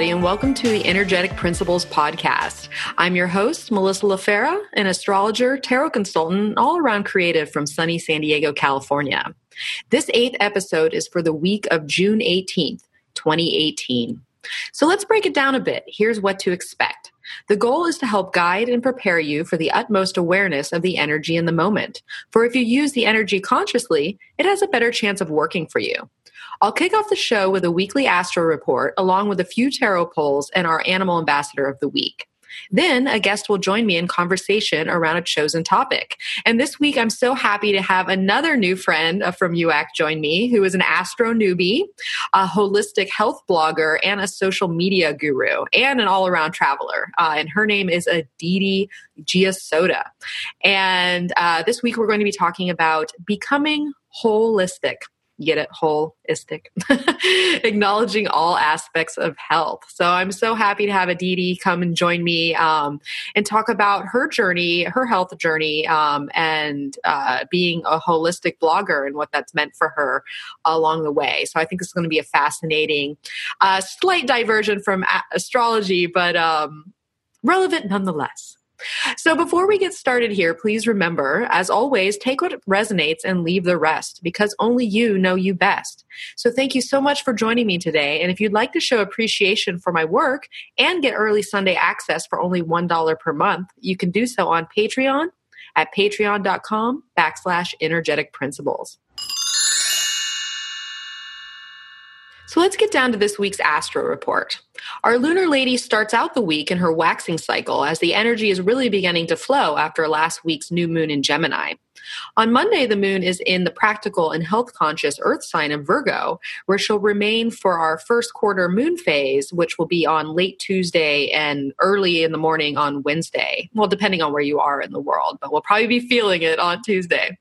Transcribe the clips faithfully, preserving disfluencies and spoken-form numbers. And welcome to the Energetic Principles Podcast. I'm your host, Melissa LaFera, an astrologer, tarot consultant, and all-around creative from sunny San Diego, California. This eighth episode is for the week of June eighteenth, twenty eighteen. So let's break it down a bit. Here's what to expect. The goal is to help guide and prepare you for the utmost awareness of the energy in the moment. For if you use the energy consciously, it has a better chance of working for you. I'll kick off the show with a weekly astro report, along with a few tarot polls and our animal ambassador of the week. Then a guest will join me in conversation around a chosen topic. And this week, I'm so happy to have another new friend from U A C join me, who is an astro newbie, a holistic health blogger, and a social media guru, and an all-around traveler. Uh, and her name is Aditi Ghiassota. And uh, this week, we're going to be talking about becoming holistic. Get it? Holistic. Acknowledging all aspects of health. So I'm so happy to have Aditi come and join me um, and talk about her journey, her health journey, um, and uh, being a holistic blogger and what that's meant for her along the way. So I think it's going to be a fascinating, uh, slight diversion from a- astrology, but um, relevant nonetheless. So before we get started here, please remember, as always, take what resonates and leave the rest, because only you know you best. So thank you so much for joining me today. And if you'd like to show appreciation for my work and get early Sunday access for only one dollar per month, you can do so on Patreon at patreon.com backslash energetic principles. So let's get down to this week's astro report. Our lunar lady starts out the week in her waxing cycle as the energy is really beginning to flow after last week's new moon in Gemini. On Monday, the moon is in the practical and health-conscious earth sign of Virgo, where she'll remain for our first quarter moon phase, which will be on late Tuesday and early in the morning on Wednesday. Well, depending on where you are in the world, but we'll probably be feeling it on Tuesday.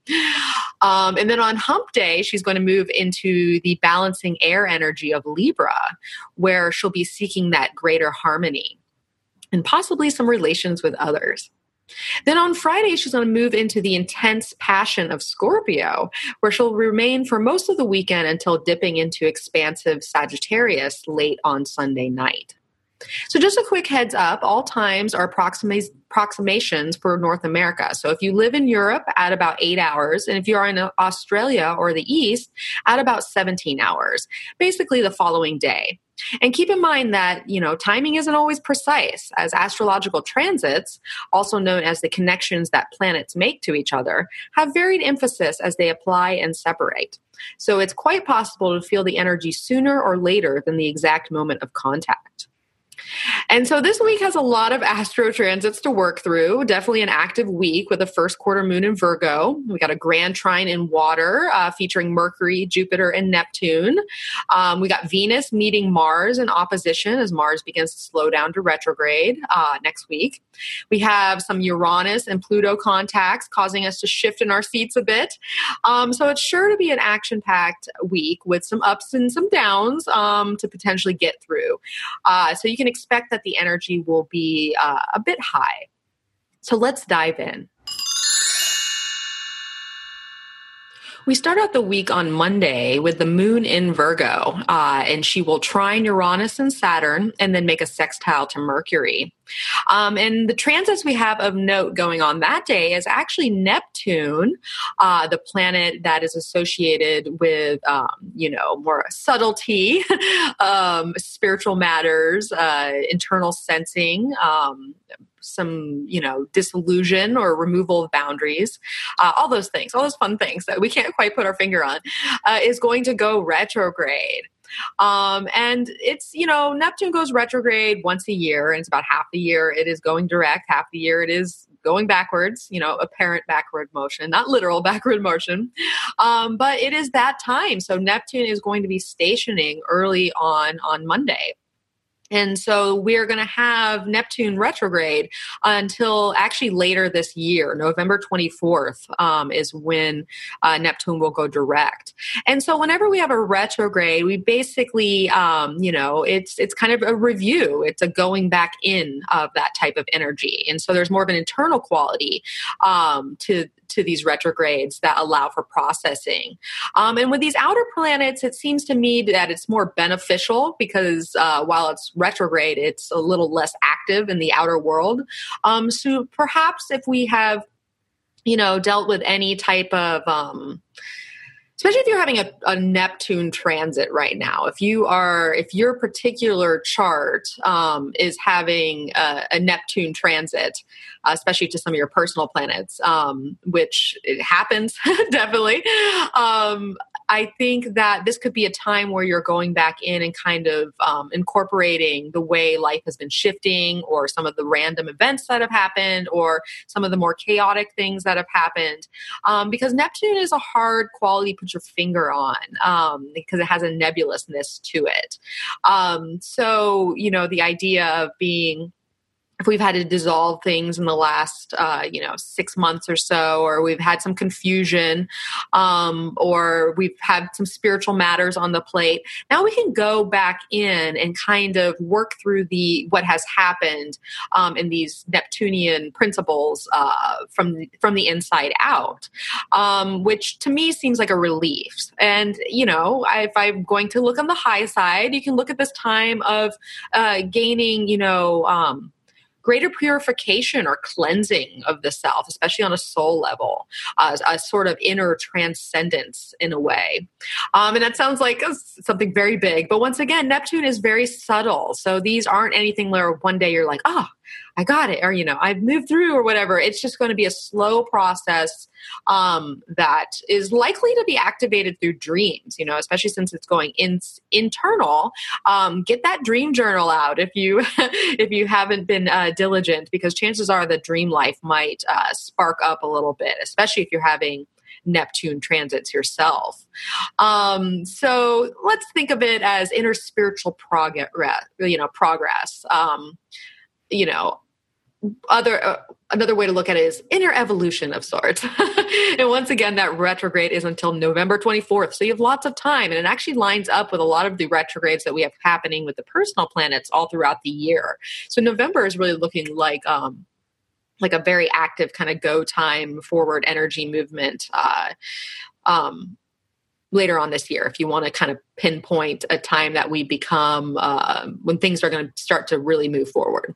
Um, and then on hump day, she's going to move into the balancing air energy of Libra, where she'll be seeking that greater harmony and possibly some relations with others. Then on Friday, she's going to move into the intense passion of Scorpio, where she'll remain for most of the weekend until dipping into expansive Sagittarius late on Sunday night. So just a quick heads up, all times are approximations for North America. So if you live in Europe, add about eight hours. And if you are in Australia or the East, add about seventeen hours, basically the following day. And keep in mind that, you know, timing isn't always precise, as astrological transits, also known as the connections that planets make to each other, have varied emphasis as they apply and separate. So it's quite possible to feel the energy sooner or later than the exact moment of contact. And so this week has a lot of astro transits to work through. Definitely an active week with the first quarter moon in Virgo. We got a grand trine in water uh, featuring Mercury, Jupiter, and Neptune. Um, we got Venus meeting Mars in opposition as Mars begins to slow down to retrograde uh, next week. We have some Uranus and Pluto contacts causing us to shift in our seats a bit. Um, so it's sure to be an action-packed week with some ups and some downs um, to potentially get through. Uh, so you can expect that the energy will be uh, a bit high. So let's dive in. We start out the week on Monday with the moon in Virgo, uh, and she will trine Uranus and Saturn and then make a sextile to Mercury. Um, and the transits we have of note going on that day is actually Neptune, uh, the planet that is associated with, um, you know, more subtlety, um, spiritual matters, uh, internal sensing, um, some, you know, disillusion or removal of boundaries, uh, all those things, all those fun things that we can't quite put our finger on, uh, is going to go retrograde. Um, and it's, you know, Neptune goes retrograde once a year, and it's about half the year it is going direct, half the year it is going backwards, you know, apparent backward motion, not literal backward motion. Um, but it is that time. So Neptune is going to be stationing early on, on Monday. And so we're going to have Neptune retrograde until actually later this year. November twenty-fourth um, is when uh, Neptune will go direct. And so whenever we have a retrograde, we basically, um, you know, it's it's kind of a review. It's a going back in of that type of energy. And so there's more of an internal quality um, to to these retrogrades that allow for processing. Um, and with these outer planets, it seems to me that it's more beneficial because uh, while it's retrograde, it's a little less active in the outer world. Um, so perhaps if we have, you know, dealt with any type of, um, especially if you're having a, a Neptune transit right now, if you are, if your particular chart um, is having a, a Neptune transit, especially to some of your personal planets, um, which it happens definitely. Um, I think that this could be a time where you're going back in and kind of um, incorporating the way life has been shifting or some of the random events that have happened or some of the more chaotic things that have happened. Um, because Neptune is a hard quality to put your finger on um, because it has a nebulousness to it. Um, so, you know, the idea of being... if we've had to dissolve things in the last, uh, you know, six months or so, or we've had some confusion, um, or we've had some spiritual matters on the plate, now we can go back in and kind of work through the what has happened um, in these Neptunian principles uh, from from the inside out, um, which to me seems like a relief. And you know, if I'm going to look on the high side, you can look at this time of uh, gaining, you know. Um, greater purification or cleansing of the self, especially on a soul level, uh, a sort of inner transcendence in a way. Um, and that sounds like something very big, but once again, Neptune is very subtle. So these aren't anything where one day you're like, oh, I got it. Or, you know, I've moved through or whatever. It's just going to be a slow process um, that is likely to be activated through dreams, you know, especially since it's going in, internal. Um, get that dream journal out if you if you haven't been uh, diligent, because chances are that dream life might uh, spark up a little bit, especially if you're having Neptune transits yourself. Um, so let's think of it as inner spiritual progress, you know, progress. Um you know, other, uh, another way to look at it is inner evolution of sorts. And once again, that retrograde is until November twenty-fourth. So you have lots of time, and it actually lines up with a lot of the retrogrades that we have happening with the personal planets all throughout the year. So November is really looking like, um, like a very active kind of go time forward energy movement, uh, um, later on this year, if you want to kind of pinpoint a time that we become, uh, when things are going to start to really move forward.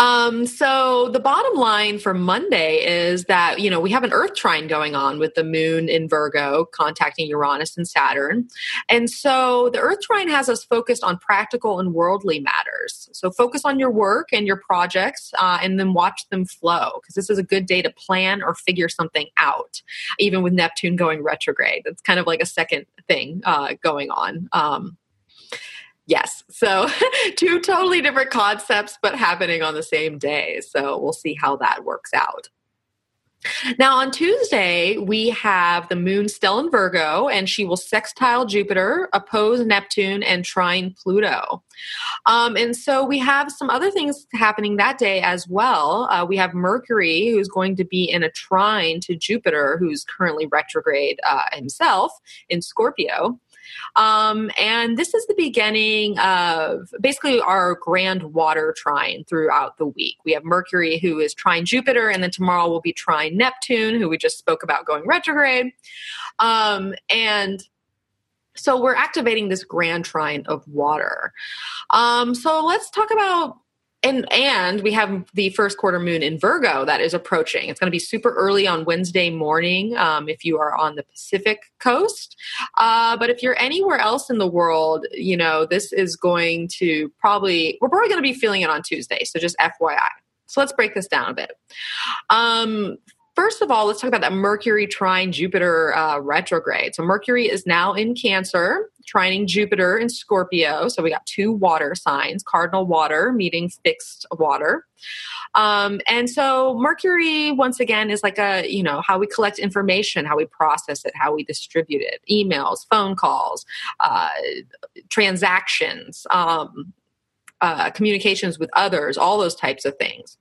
Um, so the bottom line for Monday is that, you know, we have an earth trine going on with the moon in Virgo contacting Uranus and Saturn. And so the earth trine has us focused on practical and worldly matters. So focus on your work and your projects uh, and then watch them flow, because this is a good day to plan or figure something out, even with Neptune going retrograde. That's kind of like a second thing uh, going on. Um Yes. So two totally different concepts, but happening on the same day. So we'll see how that works out. Now on Tuesday, we have the moon still in Virgo, and she will sextile Jupiter, oppose Neptune, and trine Pluto. Um, and so we have some other things happening that day as well. Uh, we have Mercury, who's going to be in a trine to Jupiter, who's currently retrograde uh, himself in Scorpio. Um, and this is the beginning of basically our grand water trine throughout the week. We have Mercury, who is trine Jupiter, and then tomorrow will be trine Neptune, who we just spoke about going retrograde. Um, and so we're activating this grand trine of water. Um, so let's talk about And and we have the first quarter moon in Virgo that is approaching. It's going to be super early on Wednesday morning um, if you are on the Pacific coast. Uh, but if you're anywhere else in the world, you know, this is going to probably, we're probably going to be feeling it on Tuesday. So just F Y I. So let's break this down a bit. Um First of all, let's talk about that Mercury trine Jupiter uh, retrograde. So Mercury is now in Cancer, trining Jupiter in Scorpio. So we got two water signs, cardinal water meeting fixed water. Um, and so Mercury, once again, is like a, you know, how we collect information, how we process it, how we distribute it, emails, phone calls, uh, transactions, um, uh, communications with others, all those types of things.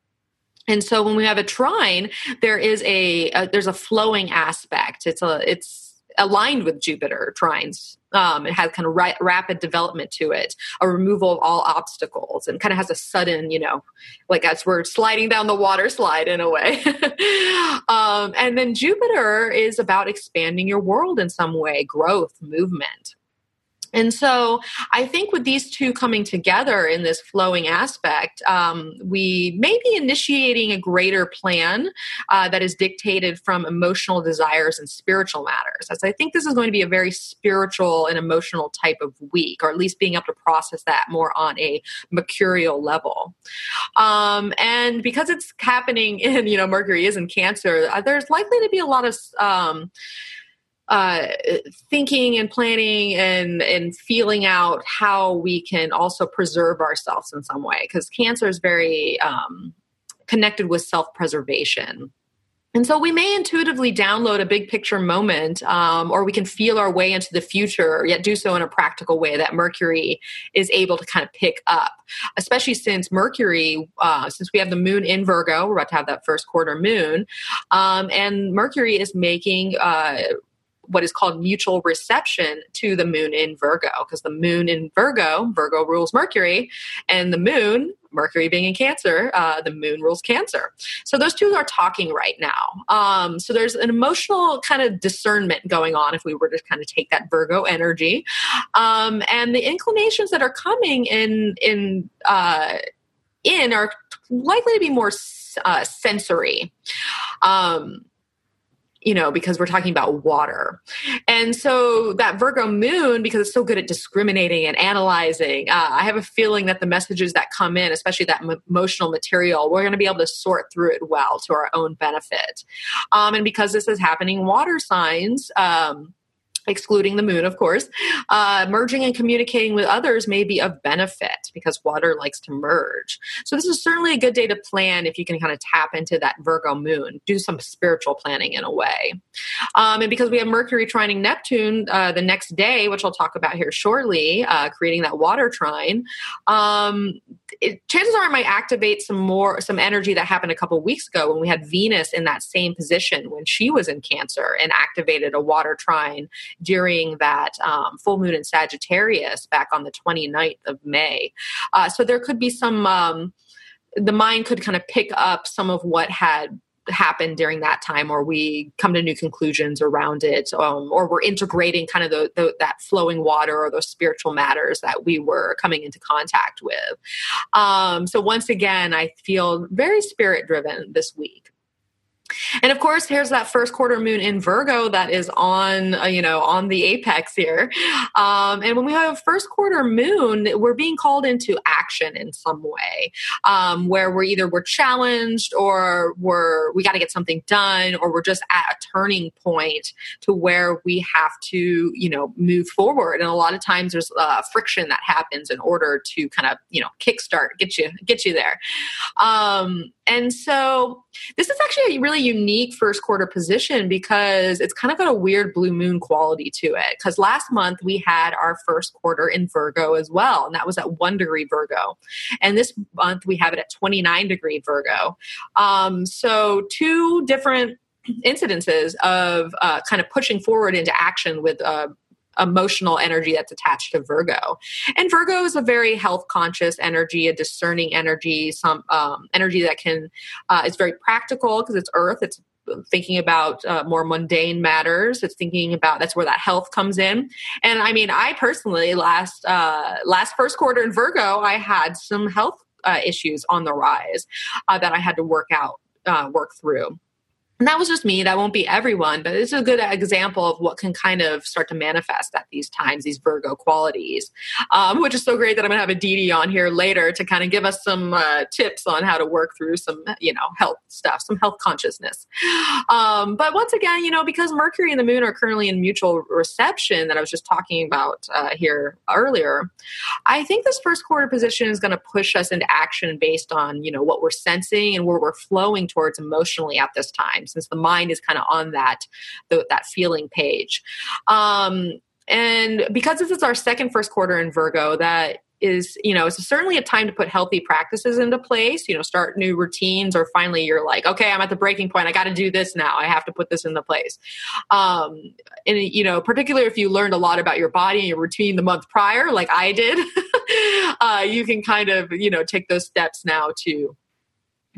And so when we have a trine, there is a, a there's a flowing aspect. It's a it's aligned with Jupiter trines. Um, it has kind of ra- rapid development to it, a removal of all obstacles, and kind of has a sudden, you know, like as we're sliding down the water slide in a way. um, and then Jupiter is about expanding your world in some way, growth, movement. And so I think with these two coming together in this flowing aspect, um, we may be initiating a greater plan uh, that is dictated from emotional desires and spiritual matters. As I think this is going to be a very spiritual and emotional type of week, or at least being able to process that more on a mercurial level. Um, and because it's happening in, you know, Mercury is in Cancer, there's likely to be a lot of... Um, Uh, thinking and planning and, and feeling out how we can also preserve ourselves in some way, because Cancer is very um, connected with self-preservation. And so we may intuitively download a big picture moment, um, or we can feel our way into the future, yet do so in a practical way that Mercury is able to kind of pick up, especially since Mercury, uh, since we have the moon in Virgo, we're about to have that first quarter moon, um, and Mercury is making... Uh, what is called mutual reception to the moon in Virgo, because the moon in Virgo, Virgo rules Mercury, and the moon, Mercury being in Cancer, uh, the moon rules Cancer. So those two are talking right now. Um, so there's an emotional kind of discernment going on if we were to kind of take that Virgo energy. Um, and the inclinations that are coming in, in, uh, in are likely to be more uh, sensory. Um, you know, because we're talking about water. And so that Virgo moon, because it's so good at discriminating and analyzing, uh, I have a feeling that the messages that come in, especially that m- emotional material, we're going to be able to sort through it well to our own benefit. Um, and because this is happening, water signs, um, excluding the moon, of course, uh, merging and communicating with others may be of benefit because water likes to merge. So this is certainly a good day to plan if you can kind of tap into that Virgo moon, do some spiritual planning in a way. Um, and because we have Mercury trining Neptune uh, the next day, which I'll talk about here shortly, uh, creating that water trine, um, it, chances are it might activate some more, some energy that happened a couple weeks ago when we had Venus in that same position when she was in Cancer and activated a water trine during that um, full moon in Sagittarius back on the twenty-ninth of May. Uh, so there could be some, um, the mind could kind of pick up some of what had happened during that time, or we come to new conclusions around it, um, or we're integrating kind of the, the, that flowing water or those spiritual matters that we were coming into contact with. Um, so once again, I feel very spirit-driven this week. And of course, here's that first quarter moon in Virgo that is on, uh, you know, on the apex here. Um, and when we have a first quarter moon, we're being called into action in some way, um, where we're either we're challenged or we're, we got to get something done, or we're just at a turning point to where we have to, you know, move forward. And a lot of times there's uh, friction that happens in order to kind of, you know, kickstart, get you, get you there. Um, and so this is actually a really unique first quarter position because it's kind of got a weird blue moon quality to it. Because last month we had our first quarter in Virgo as well, and that was at one degree Virgo. And this month we have it at twenty-nine degree Virgo. Um, so two different incidences of uh, kind of pushing forward into action with uh, emotional energy that's attached to Virgo. And Virgo is a very health conscious energy, a discerning energy, some um, energy that can, uh, it's very practical because it's earth. It's thinking about uh, more mundane matters. It's thinking about, that's where that health comes in. And I mean, I personally last, uh, last first quarter in Virgo, I had some health uh, issues on the rise uh, that I had to work out, uh, work through. And that was just me. That won't be everyone, but it's a good example of what can kind of start to manifest at these times, these Virgo qualities, um, which is so great that I'm going to have Aditi on here later to kind of give us some uh, tips on how to work through some, you know, health stuff, some health consciousness. Um, but once again, you know, because Mercury and the Moon are currently in mutual reception that I was just talking about uh, here earlier, I think this first quarter position is going to push us into action based on, you know, what we're sensing and where we're flowing towards emotionally at this time, since the mind is kind of on that, the, that feeling page. Um, and because this is our second first quarter in Virgo, that is, you know, it's certainly a time to put healthy practices into place, you know, start new routines, or finally you're like, okay, I'm at the breaking point. I got to do this now. I have to put this into place. Um, and, you know, particularly if you learned a lot about your body and your routine the month prior, like I did, uh, you can kind of, you know, take those steps now to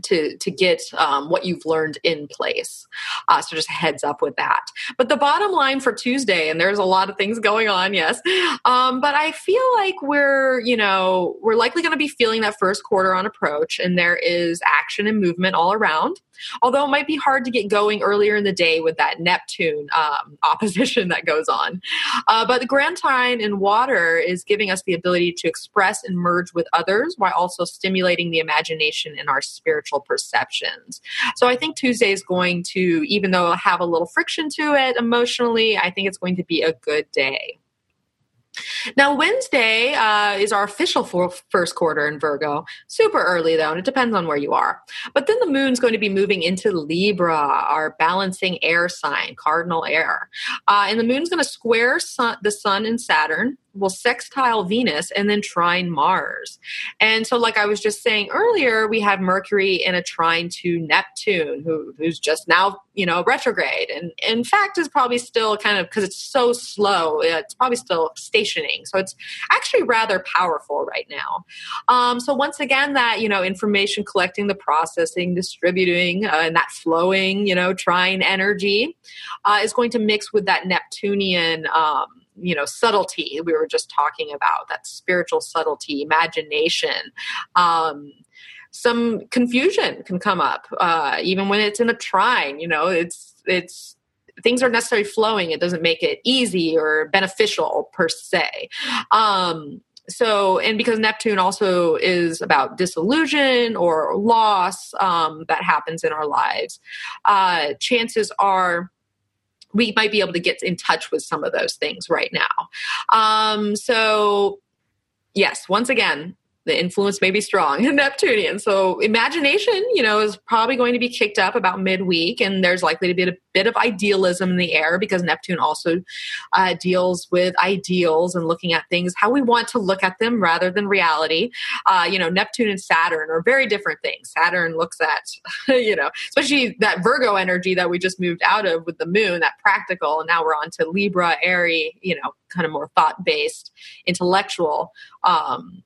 to to get um, what you've learned in place. Uh, so just heads up with that. But the bottom line for Tuesday, and there's a lot of things going on, yes, um, but I feel like we're, you know, we're likely going to be feeling that first quarter on approach, and there is action and movement all around. Although it might be hard to get going earlier in the day with that Neptune um, opposition that goes on. Uh, but the grand trine in water is giving us the ability to express and merge with others while also stimulating the imagination and our spiritual perceptions. So I think Tuesday is going to, even though it'll have a little friction to it emotionally, I think it's going to be a good day. Now, Wednesday uh, is our official first quarter in Virgo. Super early, though, and it depends on where you are. But then the moon's going to be moving into Libra, our balancing air sign, cardinal air. Uh, and the moon's going to square sun, the sun and Saturn, will sextile Venus, and then trine Mars. And so like I was just saying earlier, we have Mercury in a trine to Neptune, who, who's just now, you know, retrograde. And in fact, is probably still kind of, because it's so slow, it's probably still stationing. So it's actually rather powerful right now. Um, so once again, that, you know, information collecting, the processing, distributing, uh, and that flowing, you know, trine energy uh, is going to mix with that Neptunian um you know, subtlety we were just talking about, that spiritual subtlety, imagination. Um, some confusion can come up, uh, even when it's in a trine, you know, it's, it's, things aren't necessarily flowing. It doesn't make it easy or beneficial per se. Um, So, and because Neptune also is about disillusion or loss, um, that happens in our lives, uh, chances are, we might be able to get in touch with some of those things right now. Um, so yes, once again, the influence may be strong in Neptunian. So imagination, you know, is probably going to be kicked up about midweek, and there's likely to be a bit of idealism in the air because Neptune also uh, deals with ideals and looking at things how we want to look at them rather than reality. Uh, you know, Neptune and Saturn are very different things. Saturn looks at, you know, especially that Virgo energy that we just moved out of with the moon, that practical, and now we're on to Libra, Aries, you know, kind of more thought-based, intellectual, um,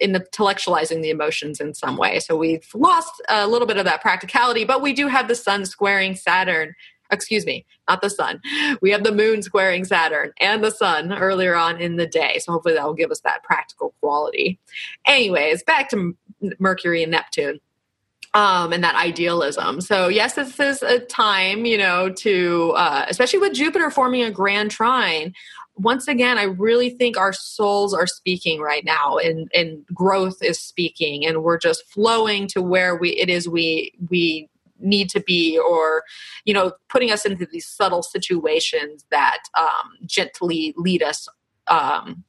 intellectualizing the emotions in some way. So we've lost a little bit of that practicality, but we do have the sun squaring Saturn, excuse me, not the sun. We have the moon squaring Saturn and the sun earlier on in the day. So hopefully that will give us that practical quality. Anyways, back to Mercury and Neptune. Um, and that idealism. So yes, this is a time, you know, to, uh, especially with Jupiter forming a grand trine. Once again, I really think our souls are speaking right now, and, and growth is speaking, and we're just flowing to where we, it is we, we need to be, or, you know, putting us into these subtle situations that, um, gently lead us, um,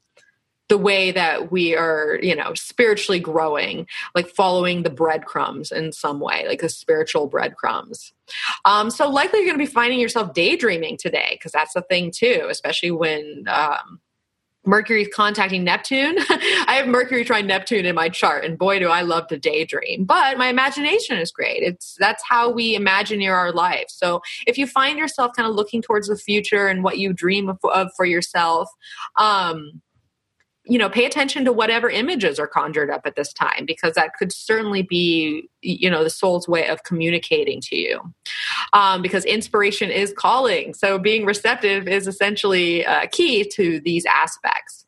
the way that we are, you know, spiritually growing, like following the breadcrumbs in some way, like the spiritual breadcrumbs. Um, so likely you're going to be finding yourself daydreaming today, because that's the thing too, especially when um, Mercury is contacting Neptune. I have Mercury trine Neptune in my chart, and boy, do I love to daydream. But my imagination is great. It's that's how we imagineer our lives. So if you find yourself kind of looking towards the future and what you dream of, of for yourself, um, you know, pay attention to whatever images are conjured up at this time, because that could certainly be, you know, the soul's way of communicating to you, um, because inspiration is calling. So being receptive is essentially uh, key to these aspects.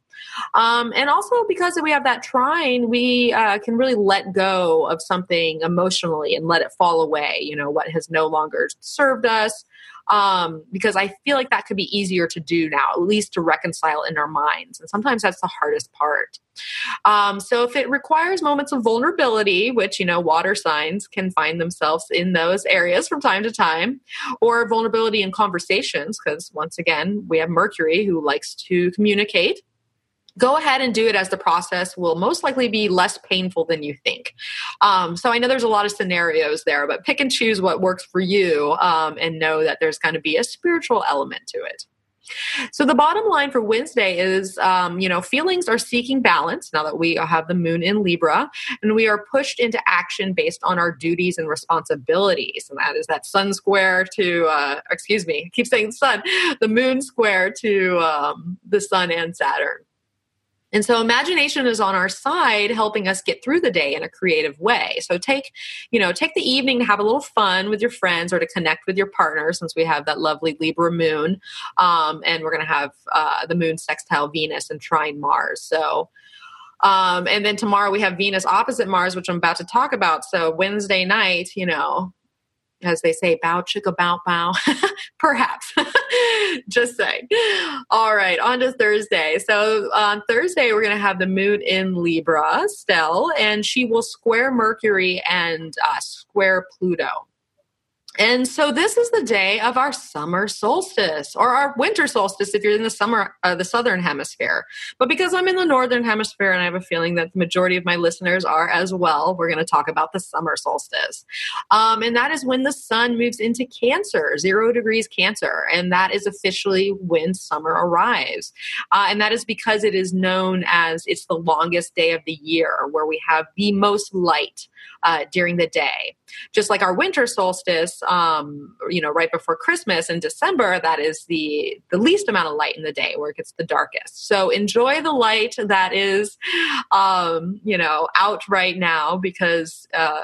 Um, and also because we have that trine, we uh, can really let go of something emotionally and let it fall away, you know, what has no longer served us. Um, because I feel like that could be easier to do now, at least to reconcile in our minds. And sometimes that's the hardest part. Um, so if it requires moments of vulnerability, which, you know, water signs can find themselves in those areas from time to time, or vulnerability in conversations, because once again, we have Mercury who likes to communicate, go ahead and do it, as the process will most likely be less painful than you think. Um, so I know there's a lot of scenarios there, but pick and choose what works for you, um, and know that there's going to be a spiritual element to it. So the bottom line for Wednesday is, um, you know, feelings are seeking balance now that we have the moon in Libra, and we are pushed into action based on our duties and responsibilities. And that is that sun square to, uh, excuse me, I keep saying sun, the moon square to um, the sun and Saturn. And so imagination is on our side, helping us get through the day in a creative way. So take, you know, take the evening to have a little fun with your friends or to connect with your partner, since we have that lovely Libra moon. Um, and we're going to have uh, the moon sextile Venus and trine Mars. So, um, and then tomorrow we have Venus opposite Mars, which I'm about to talk about. So Wednesday night, you know, as they say, bow chicka bow bow, perhaps. Just saying. All right, on to Thursday. So on Thursday, we're going to have the moon in Libra still, and she will square Mercury and uh, square Pluto. And so this is the day of our summer solstice, or our winter solstice if you're in the summer, uh, the southern hemisphere. But because I'm in the northern hemisphere, and I have a feeling that the majority of my listeners are as well, we're going to talk about the summer solstice. Um, and that is when the sun moves into Cancer, zero degrees Cancer. And that is officially when summer arrives. Uh, and that is because it is known as it's the longest day of the year, where we have the most light uh, during the day. Just like our winter solstice, um, you know, right before Christmas in December, that is the, the least amount of light in the day, where it gets the darkest. So enjoy the light that is, um, you know, out right now, because, uh,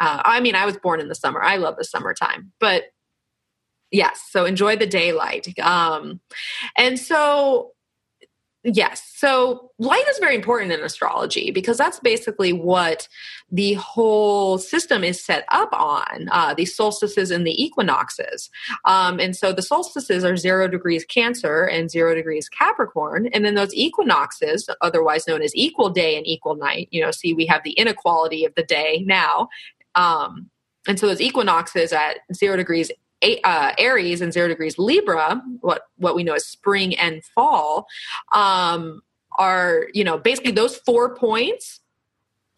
uh, I mean, I was born in the summer. I love the summertime, but yes. So enjoy the daylight. Um, and so, yes. So light is very important in astrology, because that's basically what the whole system is set up on, uh, the solstices and the equinoxes. Um, and so the solstices are zero degrees Cancer and zero degrees Capricorn. And then those equinoxes, otherwise known as equal day and equal night, you know, see, we have the inequality of the day now. Um, and so those equinoxes at zero degrees Uh, Aries and zero degrees Libra, what, what we know as spring and fall, um, are, you know, basically those four points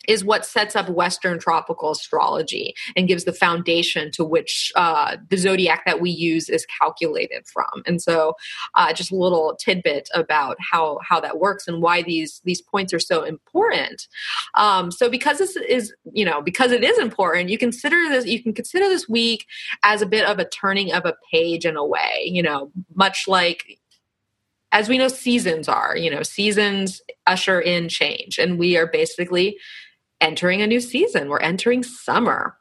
is what sets up Western tropical astrology and gives the foundation to which uh, the zodiac that we use is calculated from. And so uh, just a little tidbit about how, how that works and why these, these points are so important. Um, so because this is, you know, because it is important, you consider this, you can consider this week as a bit of a turning of a page in a way, you know, much like, as we know, seasons are, you know, seasons usher in change, and we are basically entering a new season. We're entering summer.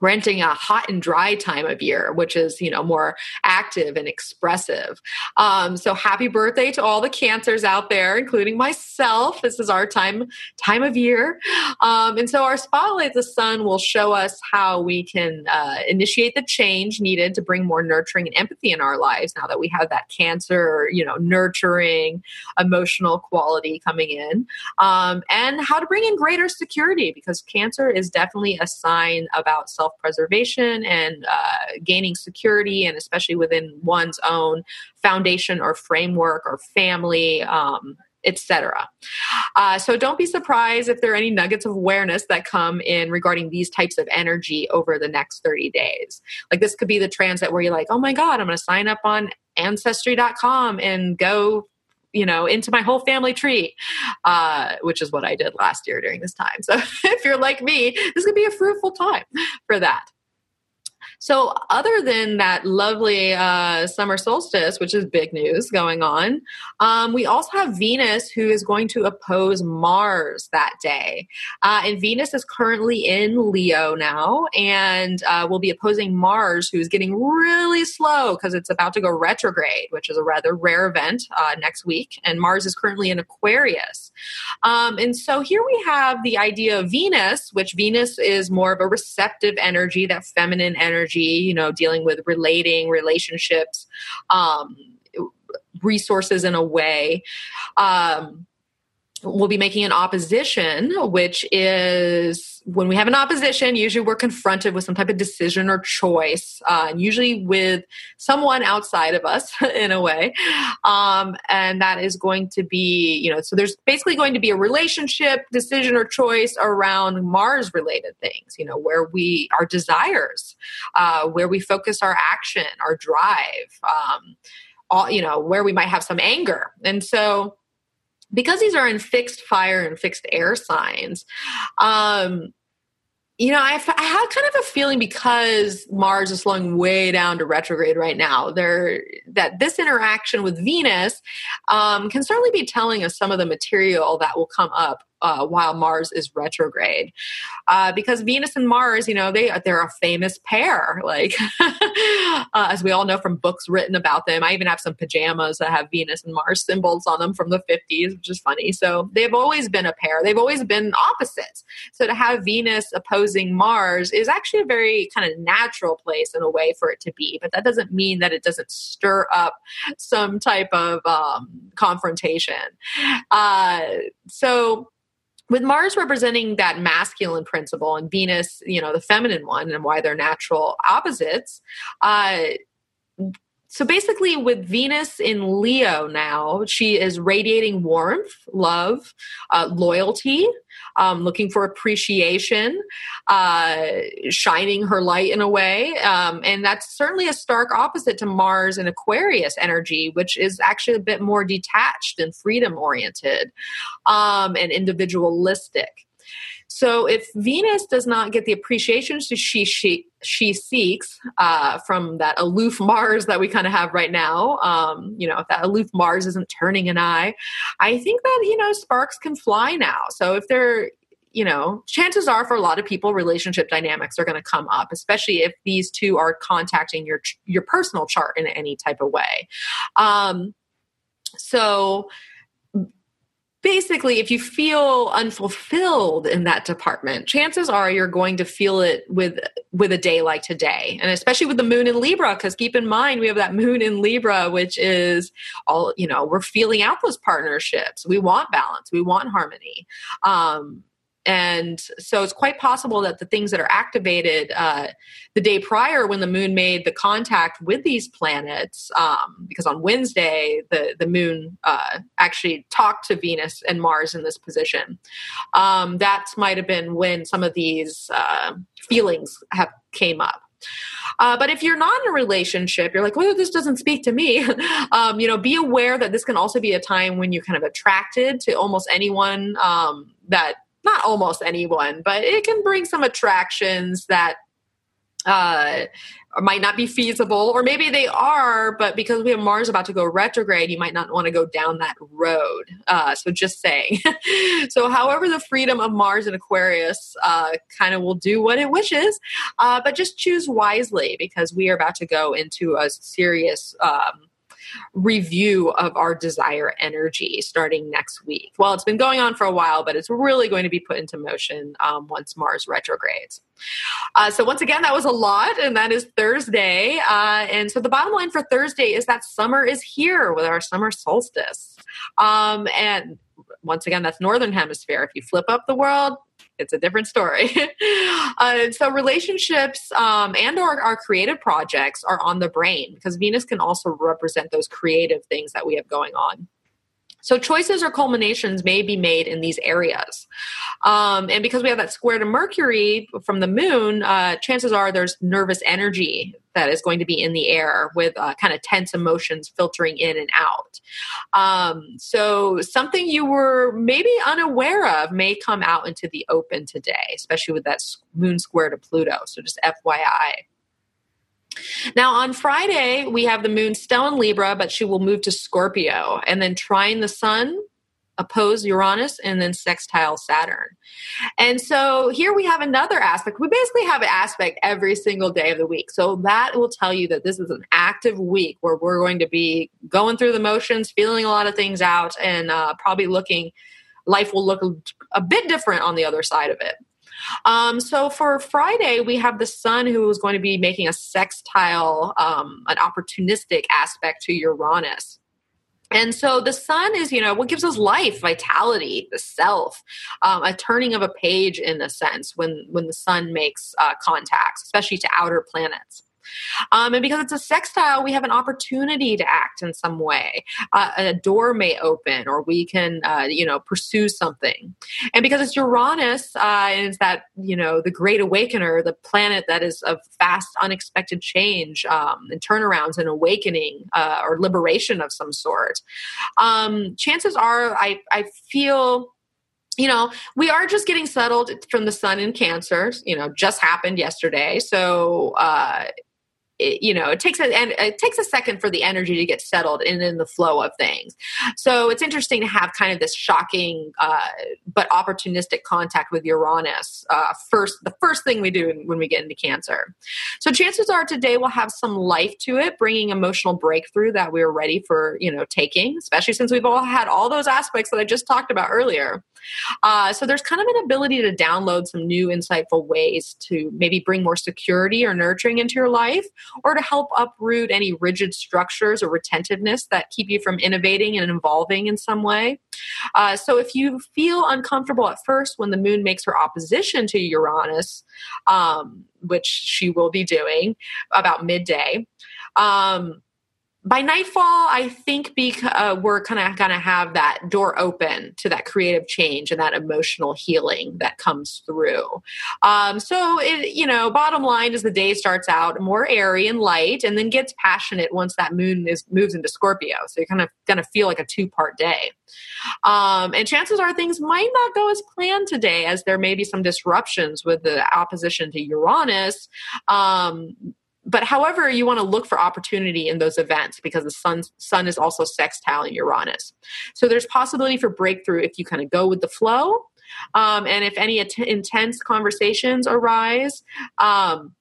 We're entering a hot and dry time of year, which is, you know, more active and expressive. Um, so happy birthday to all the Cancers out there, including myself. This is our time, time of year. Um, and so our spotlight, the sun, will show us how we can uh, initiate the change needed to bring more nurturing and empathy in our lives. Now that we have that Cancer, you know, nurturing, emotional quality coming in, um, and how to bring in greater security, because Cancer is definitely a sign about self preservation and uh, gaining security, and especially within one's own foundation or framework or family, um, et cetera. Uh, so don't be surprised if there are any nuggets of awareness that come in regarding these types of energy over the next thirty days. Like this could be the transit where you're like, oh my God, I'm going to sign up on ancestry dot com and go, you know, into my whole family tree, uh, which is what I did last year during this time. So if you're like me, this is going to be a fruitful time for that. So other than that lovely uh, summer solstice, which is big news going on, um, we also have Venus, who is going to oppose Mars that day. Uh, and Venus is currently in Leo now, and uh, will be opposing Mars, who's getting really slow because it's about to go retrograde, which is a rather rare event uh, next week. And Mars is currently in Aquarius. Um, and so here we have the idea of Venus, which Venus is more of a receptive energy, that feminine energy, you know, dealing with relating, relationships, um, resources in a way. Um, we'll be making an opposition, which is when we have an opposition, usually we're confronted with some type of decision or choice, uh, and usually with someone outside of us in a way. Um, and that is going to be, you know, so there's basically going to be a relationship decision or choice around Mars related things, you know, where we, our desires, uh, where we focus our action, our drive, um, all, you know, where we might have some anger. And so, because these are in fixed fire and fixed air signs, um, you know, I, I had kind of a feeling, because Mars is slowing way down to retrograde right now, there that this interaction with Venus um, can certainly be telling us some of the material that will come up uh, while Mars is retrograde. Uh, because Venus and Mars, you know, they, they're a famous pair, like, uh, as we all know from books written about them. I even have some pajamas that have Venus and Mars symbols on them from the fifties, which is funny. So they've always been a pair. They've always been opposites. So to have Venus opposing Mars is actually a very kind of natural place in a way for it to be, but that doesn't mean that it doesn't stir up some type of um, confrontation. Uh, so with Mars representing that masculine principle and Venus, you know, the feminine one, and why they're natural opposites. Uh, so basically with Venus in Leo now, she is radiating warmth, love, uh, loyalty, um, looking for appreciation, uh, shining her light in a way. Um, and that's certainly a stark opposite to Mars and Aquarius energy, which is actually a bit more detached and freedom oriented, um, and individualistic. So if Venus does not get the appreciation she she she seeks uh, from that aloof Mars that we kind of have right now, um, you know, if that aloof Mars isn't turning an eye, I think that, you know, sparks can fly now. So if they're, you know, chances are for a lot of people, relationship dynamics are going to come up, especially if these two are contacting your your personal chart in any type of way. Um, so. Basically, if you feel unfulfilled in that department, chances are you're going to feel it with with a day like today, and especially with the moon in Libra, because keep in mind, we have that moon in Libra, which is all, you know, we're feeling out those partnerships. We want balance. We want harmony. Um, and so it's quite possible that the things that are activated uh, the day prior when the moon made the contact with these planets, um, because on Wednesday, the, the moon uh, actually talked to Venus and Mars in this position. Um, that might have been when some of these uh, feelings have came up. Uh, but if you're not in a relationship, you're like, well, this doesn't speak to me. um, you know, be aware that this can also be a time when you're kind of attracted to almost anyone um, that, not almost anyone, but it can bring some attractions that uh, might not be feasible, or maybe they are, but because we have Mars about to go retrograde, you might not want to go down that road. Uh, so just saying. So however, the freedom of Mars and Aquarius uh, kind of will do what it wishes, uh, but just choose wisely, because we are about to go into a serious um review of our desire energy starting next week. Well, it's been going on for a while, but it's really going to be put into motion um, once Mars retrogrades. Uh, so once again, that was a lot, and that is Thursday. Uh, and so the bottom line for Thursday is that summer is here with our summer solstice. Um, and once again, that's Northern Hemisphere. If you flip up the world, it's a different story. uh, so relationships um, and our, our creative projects are on the brain, because Venus can also represent those creative things that we have going on. So choices or culminations may be made in these areas. Um, and because we have that square to Mercury from the moon, uh, chances are there's nervous energy that is going to be in the air with uh, kind of tense emotions filtering in and out. Um, so something you were maybe unaware of may come out into the open today, especially with that moon square to Pluto. So just F Y I. Now, on Friday, we have the moon still in Libra, but she will move to Scorpio and then trine the sun, oppose Uranus, and then sextile Saturn. And so here we have another aspect. We basically have an aspect every single day of the week. So that will tell you that this is an active week where we're going to be going through the motions, feeling a lot of things out, and uh, probably looking, life will look a bit different on the other side of it. Um, so for Friday, we have the sun who is going to be making a sextile, um, an opportunistic aspect to Uranus. And so the sun is, you know, what gives us life, vitality, the self, um, a turning of a page in a sense when, when the sun makes uh, contacts, especially to outer planets. Um, and because it's a sextile, we have an opportunity to act in some way. Uh, a door may open, or we can, uh, you know, pursue something. And because it's Uranus, uh, and it's that, you know, the great awakener, the planet that is of fast, unexpected change, um, and turnarounds and awakening, uh, or liberation of some sort. Um, chances are, I, I feel... You know, we are just getting settled from the sun in Cancer, you know, just happened yesterday. So, uh, it, you know, it takes a, and it takes a second for the energy to get settled and in the flow of things. So it's interesting to have kind of this shocking, uh, but opportunistic contact with Uranus, uh, first, the first thing we do when we get into Cancer. So chances are today will have some life to it, bringing emotional breakthrough that we were ready for, you know, taking, especially since we've all had all those aspects that I just talked about earlier. Uh, so there's kind of an ability to download some new insightful ways to maybe bring more security or nurturing into your life, or to help uproot any rigid structures or retentiveness that keep you from innovating and evolving in some way. Uh, so if you feel uncomfortable at first when the moon makes her opposition to Uranus, um, which she will be doing about midday, um, by nightfall, I think because, uh, we're kind of going to have that door open to that creative change and that emotional healing that comes through. Um, so, it, you know, bottom line is the day starts out more airy and light and then gets passionate once that moon is moves into Scorpio. So you're kind of going to feel like a two-part day. Um, and chances are things might not go as planned today, as there may be some disruptions with the opposition to Uranus. Um But however, you want to look for opportunity in those events because the sun, sun is also sextile in Uranus. So there's possibility for breakthrough if you kind of go with the flow. Um, and if any at- intense conversations arise, um,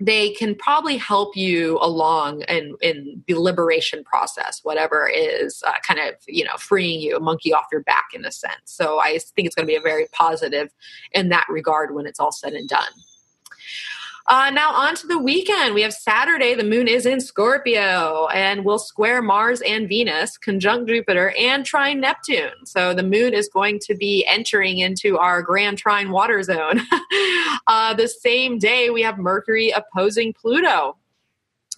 they can probably help you along in, in the liberation process, whatever is uh, kind of, you know, freeing you, a monkey off your back in a sense. So I think it's going to be a very positive in that regard when it's all said and done. Uh, now on to the weekend. We have Saturday. The moon is in Scorpio and will square Mars and Venus, conjunct Jupiter, and trine Neptune. So the moon is going to be entering into our grand trine water zone. uh, the same day, we have Mercury opposing Pluto.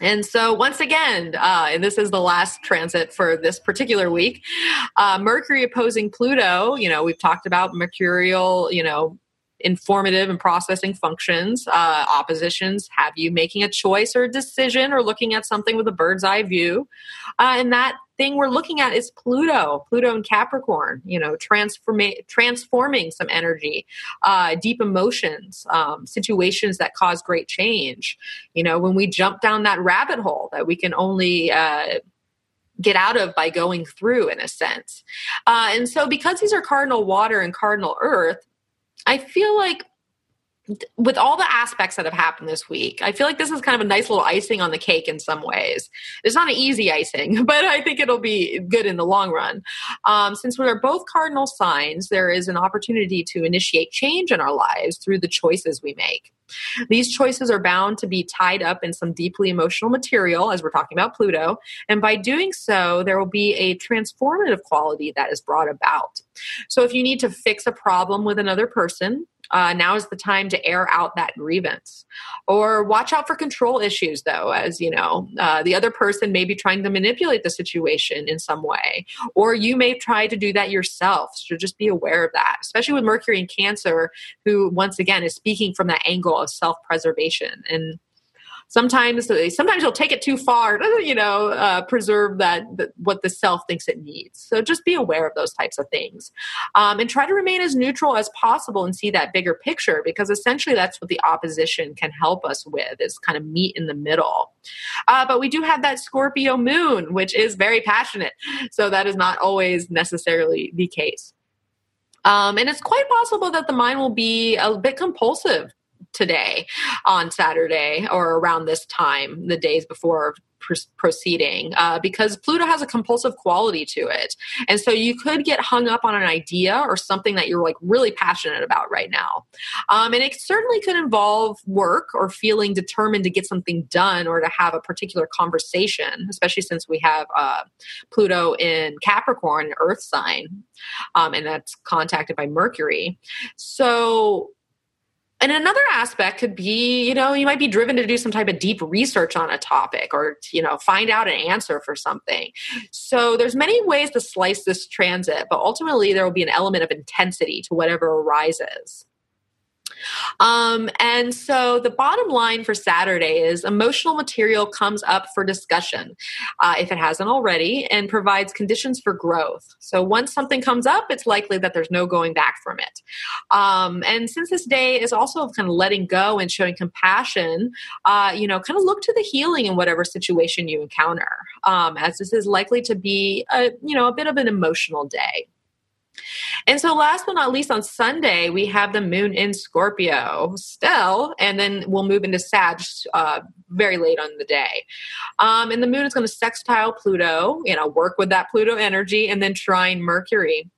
And so once again, uh, and this is the last transit for this particular week, uh, Mercury opposing Pluto. You know, we've talked about mercurial, you know, informative and processing functions. Uh, oppositions have you making a choice or a decision or looking at something with a bird's eye view. Uh, and that thing we're looking at is Pluto, Pluto and Capricorn, you know, transforma- transforming some energy, uh, deep emotions, um, situations that cause great change. You know, when we jump down that rabbit hole that we can only, uh, get out of by going through in a sense. Uh, and so because these are cardinal water and cardinal earth, I feel like th- with all the aspects that have happened this week, I feel like this is kind of a nice little icing on the cake in some ways. It's not an easy icing, but I think it'll be good in the long run. Um, since we are both cardinal signs, there is an opportunity to initiate change in our lives through the choices we make. These choices are bound to be tied up in some deeply emotional material, as we're talking about Pluto. And by doing so, there will be a transformative quality that is brought about. So if you need to fix a problem with another person, uh, now is the time to air out that grievance. Or watch out for control issues, though, as you know, uh, the other person may be trying to manipulate the situation in some way, or you may try to do that yourself. So just be aware of that, especially with Mercury in Cancer, who once again is speaking from that angle of self-preservation. And sometimes sometimes you'll take it too far to, you know, uh, preserve that, that what the self thinks it needs. So just be aware of those types of things, um, and try to remain as neutral as possible and see that bigger picture, because essentially that's what the opposition can help us with, is kind of meet in the middle. Uh, but we do have that Scorpio moon, which is very passionate. So that is not always necessarily the case. Um, and it's quite possible that the mind will be a bit compulsive today on Saturday or around this time, the days before pr- proceeding, uh, because Pluto has a compulsive quality to it. And so you could get hung up on an idea or something that you're like really passionate about right now. Um, and it certainly could involve work or feeling determined to get something done or to have a particular conversation, especially since we have uh, Pluto in Capricorn, an Earth sign, um, and that's contacted by Mercury. So And another aspect could be, you know, you might be driven to do some type of deep research on a topic or, you know, find out an answer for something. So there's many ways to slice this transit, but ultimately there will be an element of intensity to whatever arises. Um, and so the bottom line for Saturday is emotional material comes up for discussion, uh, if it hasn't already, and provides conditions for growth. So once something comes up, it's likely that there's no going back from it. Um, and since this day is also kind of letting go and showing compassion, uh, you know, kind of look to the healing in whatever situation you encounter, um, as this is likely to be a, you know, a bit of an emotional day. And so last but not least, on Sunday, we have the moon in Scorpio still, and then we'll move into Sag uh, very late on the day. Um, and the moon is going to sextile Pluto, you know, work with that Pluto energy, and then trine Mercury.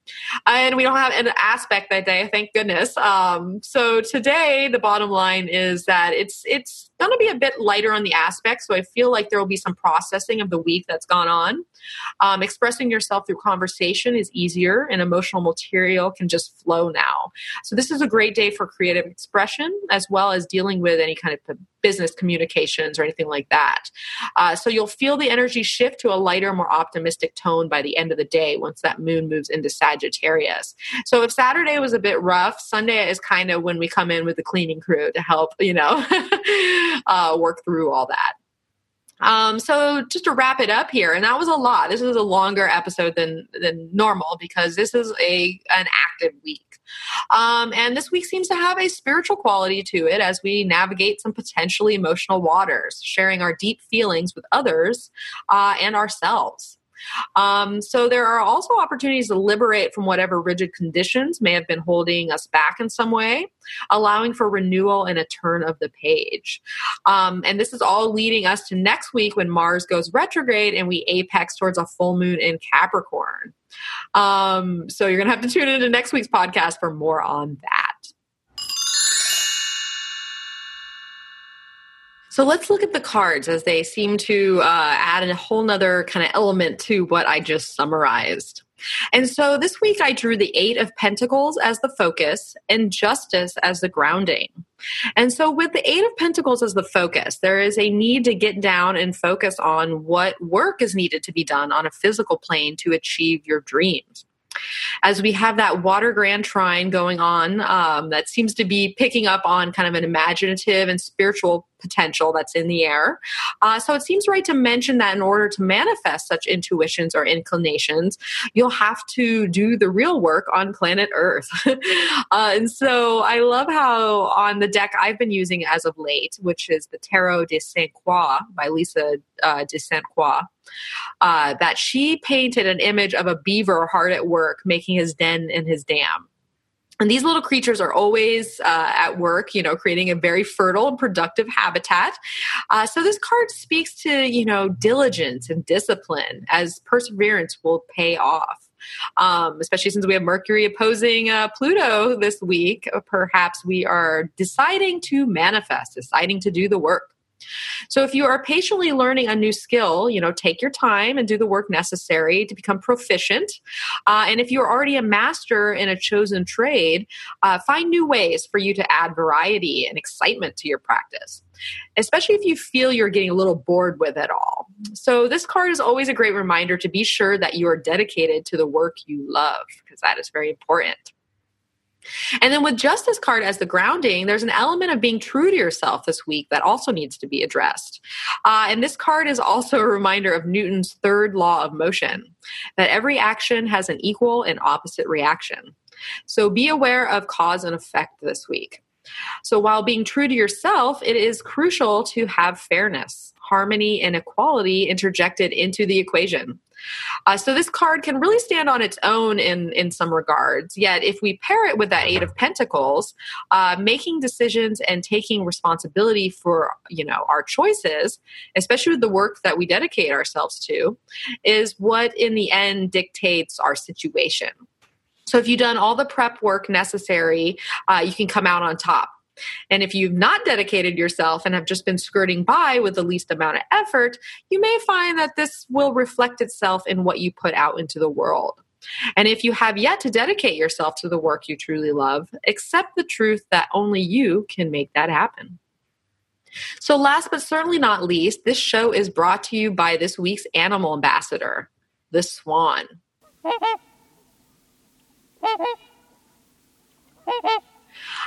And we don't have an aspect that day, thank goodness. Um, so today, the bottom line is that it's it's going to be a bit lighter on the aspect. So I feel like there will be some processing of the week that's gone on. Um, expressing yourself through conversation is easier, and emotional material can just flow now. So this is a great day for creative expression, as well as dealing with any kind of business communications or anything like that. Uh, so you'll feel the energy shift to a lighter, more optimistic tone by the end of the day once that moon moves into Sagittarius. So if Saturday was a bit rough, Sunday is kind of when we come in with the cleaning crew to help, you know, uh, work through all that. Um, so just to wrap it up here, and that was a lot. This is a longer episode than, than normal because this is a, an active week. Um, and this week seems to have a spiritual quality to it as we navigate some potentially emotional waters, sharing our deep feelings with others, uh, and ourselves. Um, so there are also opportunities to liberate from whatever rigid conditions may have been holding us back in some way, allowing for renewal and a turn of the page. Um, and this is all leading us to next week when Mars goes retrograde and we apex towards a full moon in Capricorn. Um, so you're going to have to tune into next week's podcast for more on that. So let's look at the cards as they seem to uh, add a whole nother kind of element to what I just summarized. And so this week I drew the Eight of Pentacles as the focus and Justice as the grounding. And so with the Eight of Pentacles as the focus, there is a need to get down and focus on what work is needed to be done on a physical plane to achieve your dreams. As we have that water grand trine going on, um, that seems to be picking up on kind of an imaginative and spiritual potential that's in the air. Uh, so it seems right to mention that in order to manifest such intuitions or inclinations, you'll have to do the real work on planet Earth. uh, and so I love how on the deck I've been using as of late, which is the Tarot de Saint-Croix by Lisa uh, de Saint-Croix, uh, that she painted an image of a beaver hard at work making his den and his dam. And these little creatures are always uh, at work, you know, creating a very fertile and productive habitat. Uh, so this card speaks to, you know, diligence and discipline, as perseverance will pay off. Um, especially since we have Mercury opposing uh, Pluto this week, perhaps we are deciding to manifest, deciding to do the work. So if you are patiently learning a new skill, you know, take your time and do the work necessary to become proficient. Uh, and if you're already a master in a chosen trade, uh, find new ways for you to add variety and excitement to your practice, especially if you feel you're getting a little bored with it all. So this card is always a great reminder to be sure that you are dedicated to the work you love, because that is very important. And then with Justice card as the grounding, there's an element of being true to yourself this week that also needs to be addressed. Uh, and this card is also a reminder of Newton's third law of motion, that every action has an equal and opposite reaction. So be aware of cause and effect this week. So while being true to yourself, it is crucial to have fairness, harmony, and equality interjected into the equation. Uh, so this card can really stand on its own in, in some regards. Yet if we pair it with that Eight of Pentacles, uh, making decisions and taking responsibility for, you know, our choices, especially with the work that we dedicate ourselves to, is what in the end dictates our situation. So if you've done all the prep work necessary, uh, you can come out on top. And if you've not dedicated yourself and have just been skirting by with the least amount of effort, you may find that this will reflect itself in what you put out into the world. And if you have yet to dedicate yourself to the work you truly love, accept the truth that only you can make that happen. So last but certainly not least, this show is brought to you by this week's animal ambassador, the swan.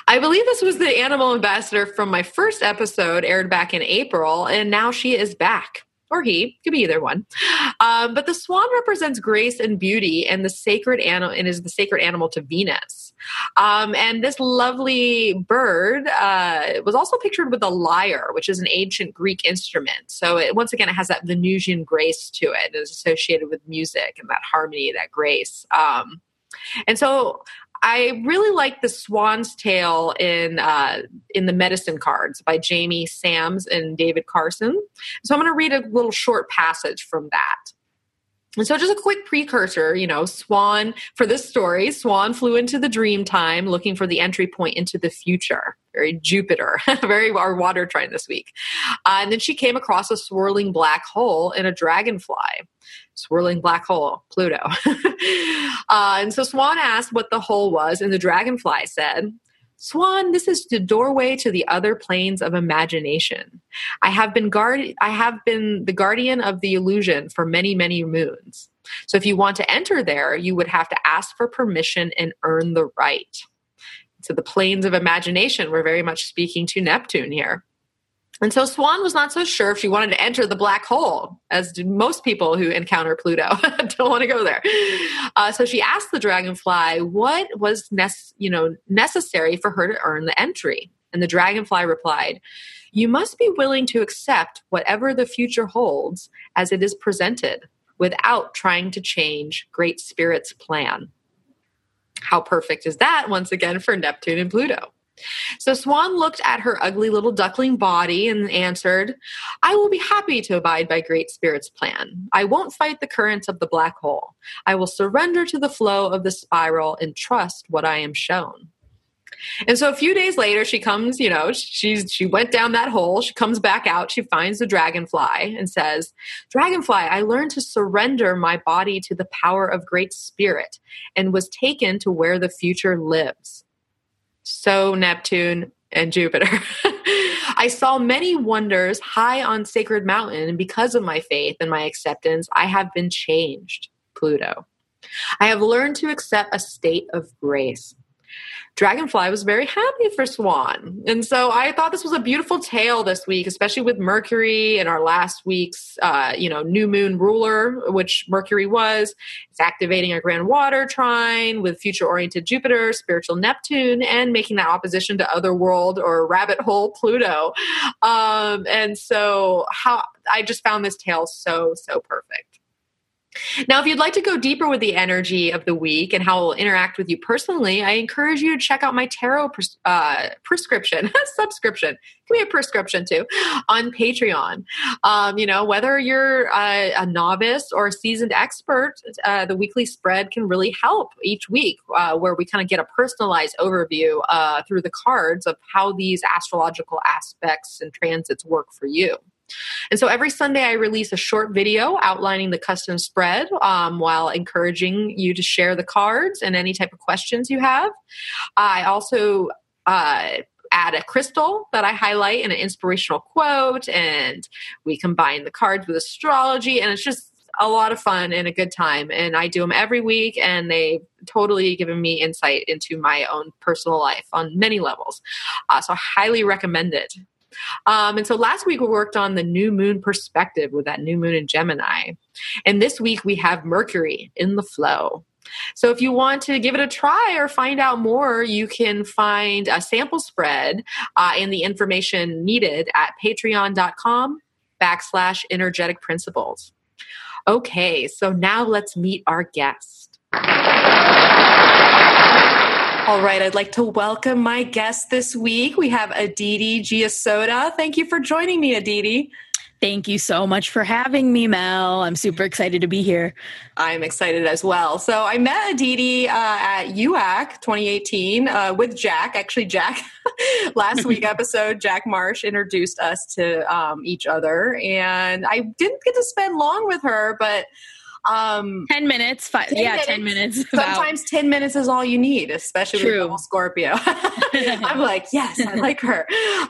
I believe this was the animal ambassador from my first episode, aired back in April, and now she is back. Or he, could be either one. Um, but the swan represents grace and beauty, and the sacred animal, and is the sacred animal to Venus. Um, and this lovely bird uh, was also pictured with a lyre, which is an ancient Greek instrument. So it, once again, it has that Venusian grace to it. It is associated with music and that harmony, that grace. Um, and so I really like the swan's tail in uh, in the Medicine Cards by Jamie Sams and David Carson. So I'm going to read a little short passage from that. And so just a quick precursor, you know, Swan, for this story, Swan flew into the dream time looking for the entry point into the future. Very Jupiter, very our water trine this week. Uh, and then she came across a swirling black hole and a dragonfly. Swirling black hole, Pluto. uh, and so Swan asked what the hole was, and the dragonfly said, "Swan, this is the doorway to the other planes of imagination. I have been guard- I have been the guardian of the illusion for many, many moons. So if you want to enter there, you would have to ask for permission and earn the right." So the planes of imagination, we're very much speaking to Neptune here. And so Swan was not so sure if she wanted to enter the black hole, as do most people who encounter Pluto don't want to go there. Uh, so she asked the dragonfly what was ne- you know, necessary for her to earn the entry. And the dragonfly replied, "You must be willing to accept whatever the future holds as it is presented without trying to change Great Spirit's plan." How perfect is that, once again, for Neptune and Pluto? So Swan looked at her ugly little duckling body and answered, "I will be happy to abide by Great Spirit's plan. I won't fight the currents of the black hole. I will surrender to the flow of the spiral and trust what I am shown." And so a few days later, she comes, you know, she's, she went down that hole. She comes back out. She finds the dragonfly and says, "Dragonfly, I learned to surrender my body to the power of Great Spirit and was taken to where the future lives." So Neptune and Jupiter. "I saw many wonders high on Sacred Mountain, and because of my faith and my acceptance, I have been changed." Pluto. "I have learned to accept a state of grace." Dragonfly was very happy for Swan. And so I thought this was a beautiful tale this week, especially with Mercury and our last week's, uh, you know, new moon ruler, which Mercury was. It's activating a grand water trine with future-oriented Jupiter, spiritual Neptune, and making that opposition to otherworld or rabbit hole Pluto. Um, and so how I just found this tale so, so perfect. Now, if you'd like to go deeper with the energy of the week and how it will interact with you personally, I encourage you to check out my tarot pres- uh, prescription, subscription, can be a prescription too, on Patreon. Um, you know, whether you're a, a novice or a seasoned expert, uh, the weekly spread can really help each week uh, where we kind of get a personalized overview uh, through the cards of how these astrological aspects and transits work for you. And so every Sunday, I release a short video outlining the custom spread um, while encouraging you to share the cards and any type of questions you have. I also uh, add a crystal that I highlight and an inspirational quote, and we combine the cards with astrology, and it's just a lot of fun and a good time. And I do them every week, and they've totally given me insight into my own personal life on many levels. Uh, so I highly recommend it. Um, and so last week we worked on the new moon perspective with that new moon in Gemini. And this week we have Mercury in the flow. So if you want to give it a try or find out more, you can find a sample spread uh, and the information needed at patreon.com backslash energetic principles. Okay, so now let's meet our guest. All right, I'd like to welcome my guest this week. We have Aditi Ghiassota. Thank you for joining me, Aditi. Thank you so much for having me, Mel. I'm super excited to be here. I'm excited as well. So I met Aditi uh, at U A C twenty eighteen uh, with Jack. Actually, Jack, last week episode, Jack Marsh introduced us to um, each other. And I didn't get to spend long with her, but... Um, ten minutes. Five, ten yeah, minutes. ten minutes. Sometimes about. ten minutes is all you need, especially True. with double Scorpio. I'm like, yes, I like her.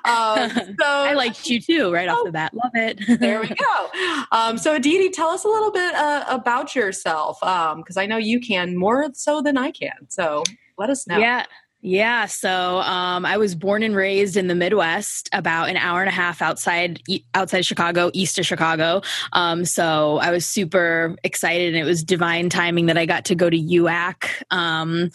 Um, so I liked you too, right oh, off the bat. Love it. There we go. Um, so Aditi, tell us a little bit uh, about yourself, because um, I know you can more so than I can. So let us know. Yeah. Yeah. So um, I was born and raised in the Midwest, about an hour and a half outside outside of Chicago, east of Chicago. Um, so I was super excited, and it was divine timing that I got to go to U A C um,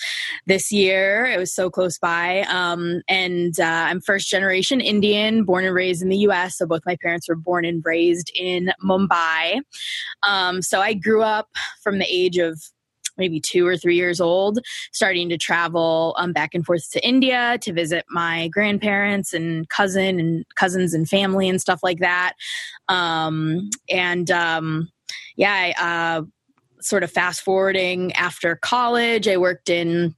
this year. It was so close by. Um, and uh, I'm first generation Indian, born and raised in the U S. So both my parents were born and raised in Mumbai. Um, so I grew up from the age of maybe two or three years old, starting to travel um, back and forth to India to visit my grandparents and cousin and cousins and family and stuff like that. Um, and um, yeah, I, uh, sort of fast forwarding after college, I worked in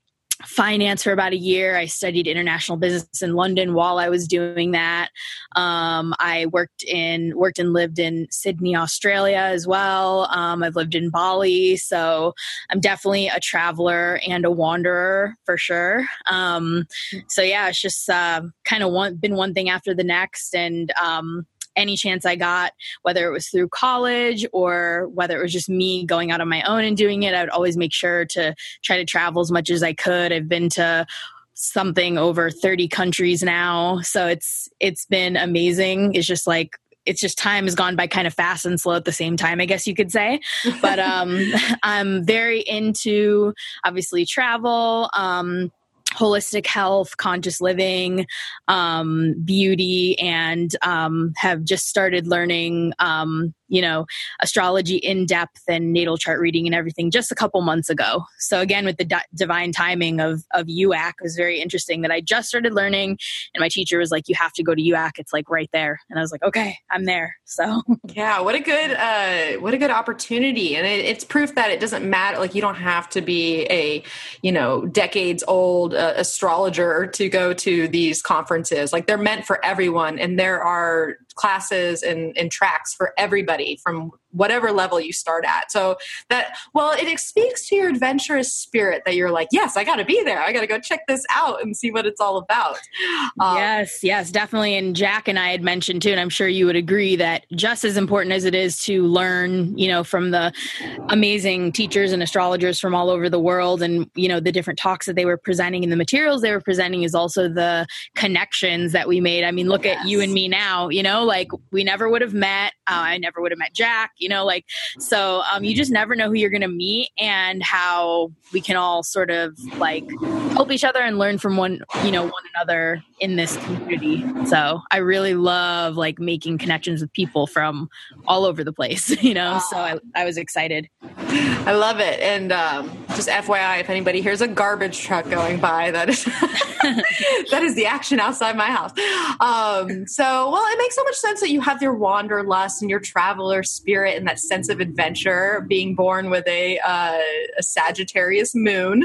finance for about a year. I studied international business in London while I was doing that. Um, I worked in, worked and lived in Sydney, Australia as well. Um, I've lived in Bali. So I'm definitely a traveler and a wanderer for sure. Um, so yeah, it's just uh, kind of one, been one thing after the next. And um, any chance I got, whether it was through college or whether it was just me going out on my own and doing it, I would always make sure to try to travel as much as I could. I've been to something over thirty countries now. So it's, it's been amazing. It's just like, it's just time has gone by kind of fast and slow at the same time, I guess you could say. But um, I'm very into obviously travel, um, holistic health, conscious living, um, beauty, and um, have just started learning, um, you know, astrology in depth and natal chart reading and everything just a couple months ago. So again, with the di- divine timing of of U A C, it was very interesting that I just started learning, and my teacher was like, "You have to go to U A C. It's like right there." And I was like, "Okay, I'm there." So yeah, what a good uh, what a good opportunity, and it, it's proof that it doesn't matter. Like you don't have to be a you know decades old uh, astrologer to go to these conferences. Like they're meant for everyone, and there are classes and, and tracks for everybody from whatever level you start at. So that, well, it speaks to your adventurous spirit that you're like, yes, I got to be there. I got to go check this out and see what it's all about. Um, yes, yes, definitely. And Jack and I had mentioned too, and I'm sure you would agree that just as important as it is to learn, you know, from the amazing teachers and astrologers from all over the world and, you know, the different talks that they were presenting and the materials they were presenting is also the connections that we made. I mean, look yes. at you and me now, you know, like we never would have met. Uh, I never would have met Jack. You know, like, so um, you just never know who you're going to meet and how we can all sort of like help each other and learn from one, you know, one another in this community. So I really love like making connections with people from all over the place, you know, so I, I was excited. I love it. And um, just F Y I, if anybody hears a garbage truck going by, that is, that is the action outside my house. Um, so, well, it makes so much sense that you have your wanderlust and your traveler spirit and that sense of adventure being born with a, uh, a Sagittarius moon,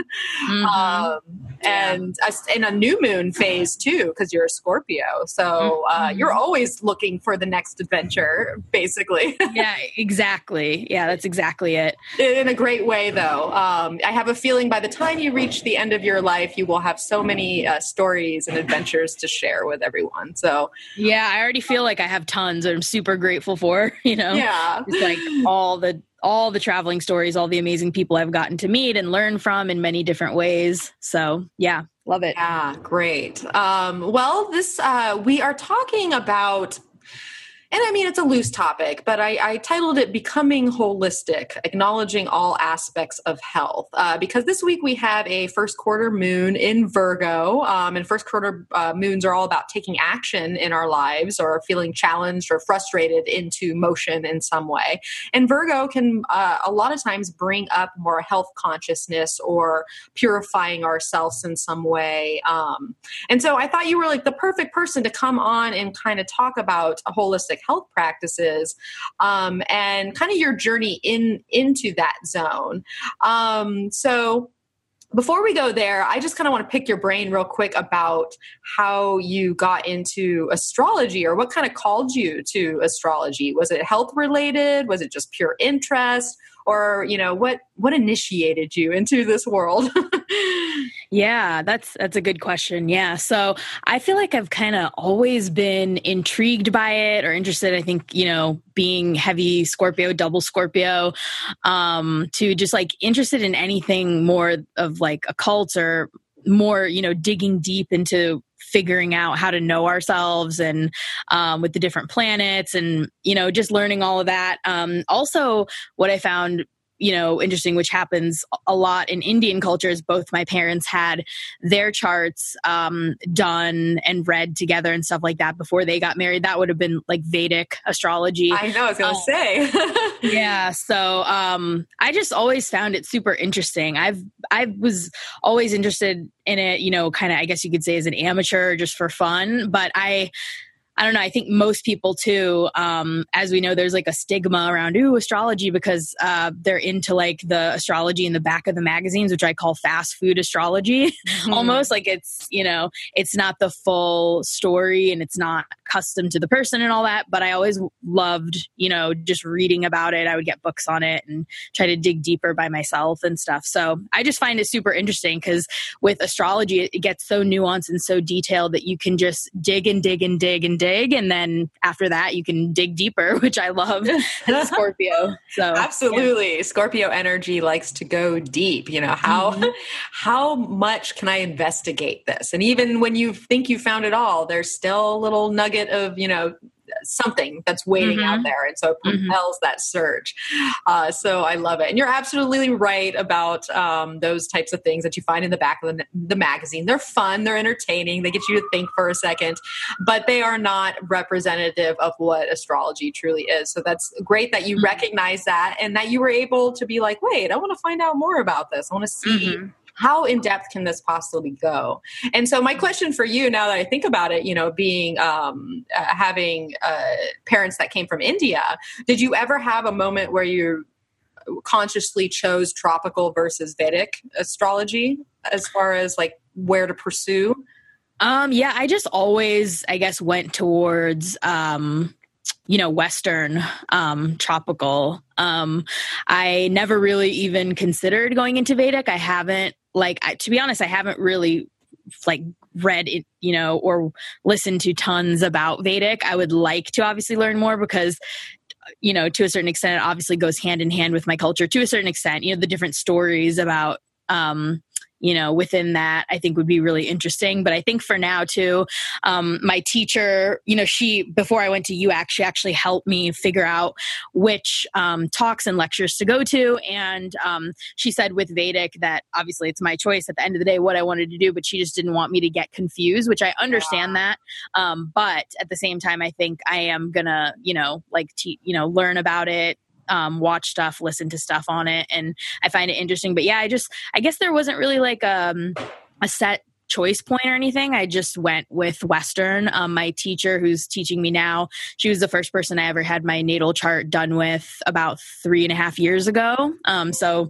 mm-hmm. um, yeah. and, a, and a new moon phase too, because you're a Scorpio. So mm-hmm. uh, you're always looking for the next adventure, basically. Yeah, exactly. Yeah, that's exactly it. In a great way though. Um, I have a feeling by the time you reach the end of your life, you will have so many uh, stories and adventures to share with everyone. So yeah, I already feel like I have tons that I'm super grateful for, you know? Yeah. It's like all the all the traveling stories, all the amazing people I've gotten to meet and learn from in many different ways. So yeah, love it. Yeah, great. Um, well, this uh, we are talking about, and I mean, it's a loose topic, but I, I titled it Becoming Holistic, Acknowledging All Aspects of Health, uh, because this week we have a first quarter moon in Virgo, um, and first quarter uh, moons are all about taking action in our lives or feeling challenged or frustrated into motion in some way. And Virgo can uh, a lot of times bring up more health consciousness or purifying ourselves in some way. Um, and so I thought you were like the perfect person to come on and kind of talk about a holistic health practices, um, and kind of your journey in into that zone. Um, so before we go there, I just kind of want to pick your brain real quick about how you got into astrology, or what kind of called you to astrology. Was it health related? Was it just pure interest? Or, you know, what, what initiated you into this world? Yeah, that's, that's a good question. Yeah. So I feel like I've kind of always been intrigued by it or interested. I think, you know, being heavy Scorpio, double Scorpio, um, to just like interested in anything more of like occult or more, you know, digging deep into figuring out how to know ourselves and um, with the different planets and, you know, just learning all of that. Um, also, what I found, you know, interesting, which happens a lot in Indian cultures, both my parents had their charts um, done and read together and stuff like that before they got married. That would have been like Vedic astrology. I know, I was going to um, say. Yeah. So um, I just always found it super interesting. I've, I was always interested in it, you know, kind of, I guess you could say as an amateur, just for fun, but I, I don't know. I think most people too, um, as we know, there's like a stigma around ooh astrology because uh, they're into like the astrology in the back of the magazines, which I call fast food astrology. Mm-hmm. Almost like it's, you know, it's not the full story and it's not custom to the person and all that. But I always loved, you know, just reading about it. I would get books on it and try to dig deeper by myself and stuff. So I just find it super interesting because with astrology, it gets so nuanced and so detailed that you can just dig and dig and dig and dig. Dig, and then after that you can dig deeper, which I love as Scorpio. So absolutely. Yeah. Scorpio energy likes to go deep. You know, how mm-hmm. how much can I investigate this? And even when you think you found it all, there's still a little nugget of, you know, something that's waiting mm-hmm. out there. And so it propels mm-hmm. that surge. Uh, so I love it. And you're absolutely right about um, those types of things that you find in the back of the, the magazine. They're fun. They're entertaining. They get you to think for a second, but they are not representative of what astrology truly is. So that's great that you mm-hmm. recognize that and that you were able to be like, wait, I want to find out more about this. I want to see mm-hmm. how in depth can this possibly go? And so my question for you, now that I think about it, you know, being, um, uh, having uh, parents that came from India, did you ever have a moment where you consciously chose tropical versus Vedic astrology as far as like where to pursue? Um, yeah, I just always, I guess, went towards, um, you know, Western, um, tropical. Um, I never really even considered going into Vedic. I haven't. Like, I, to be honest, I haven't really like read it, you know, or listened to tons about Vedic. I would like to obviously learn more because, you know, to a certain extent, it obviously goes hand in hand with my culture to a certain extent, you know, the different stories about, um, you know, within that, I think would be really interesting. But I think for now too, um, my teacher, you know, she, before I went to U A C, she actually helped me figure out which um, talks and lectures to go to. And um, she said with Vedic that obviously it's my choice at the end of the day, what I wanted to do, but she just didn't want me to get confused, which I understand yeah. that. Um, but at the same time, I think I am gonna, you know, like, te- you know, learn about it, Um, watch stuff, listen to stuff on it. And I find it interesting, but yeah, I just, I guess there wasn't really like um, a set choice point or anything. I just went with Western. Um, my teacher who's teaching me now, she was the first person I ever had my natal chart done with about three and a half years ago. Um, so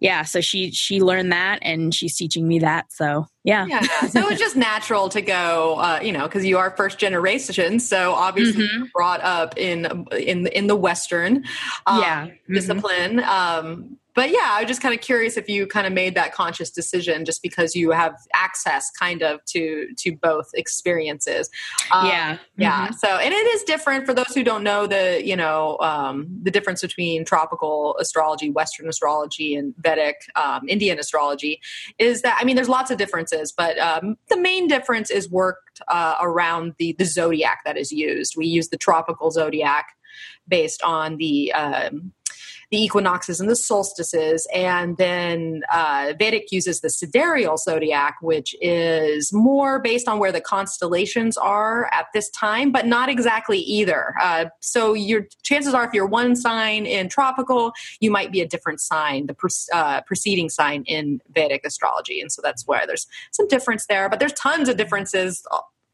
yeah, so she, she learned that and she's teaching me that. So yeah. yeah. So it's just natural to go, uh, you know, because you are first generation. So obviously mm-hmm. brought up in in in the Western um, yeah. mm-hmm. discipline. Um, But yeah, I was just kind of curious if you kind of made that conscious decision just because you have access kind of to to both experiences. Um, yeah. Yeah. Mm-hmm. So, and it is different for those who don't know the, you know, um, the difference between tropical astrology, Western astrology, and Vedic, um, Indian astrology is that, I mean, there's lots of differences, but um, the main difference is worked uh, around the, the zodiac that is used. We use the tropical zodiac based on the, um, the equinoxes and the solstices. And then uh, Vedic uses the sidereal zodiac, which is more based on where the constellations are at this time, but not exactly either. Uh, so your chances are if you're one sign in tropical, you might be a different sign, the pre- uh, preceding sign in Vedic astrology. And so that's where there's some difference there, but there's tons of differences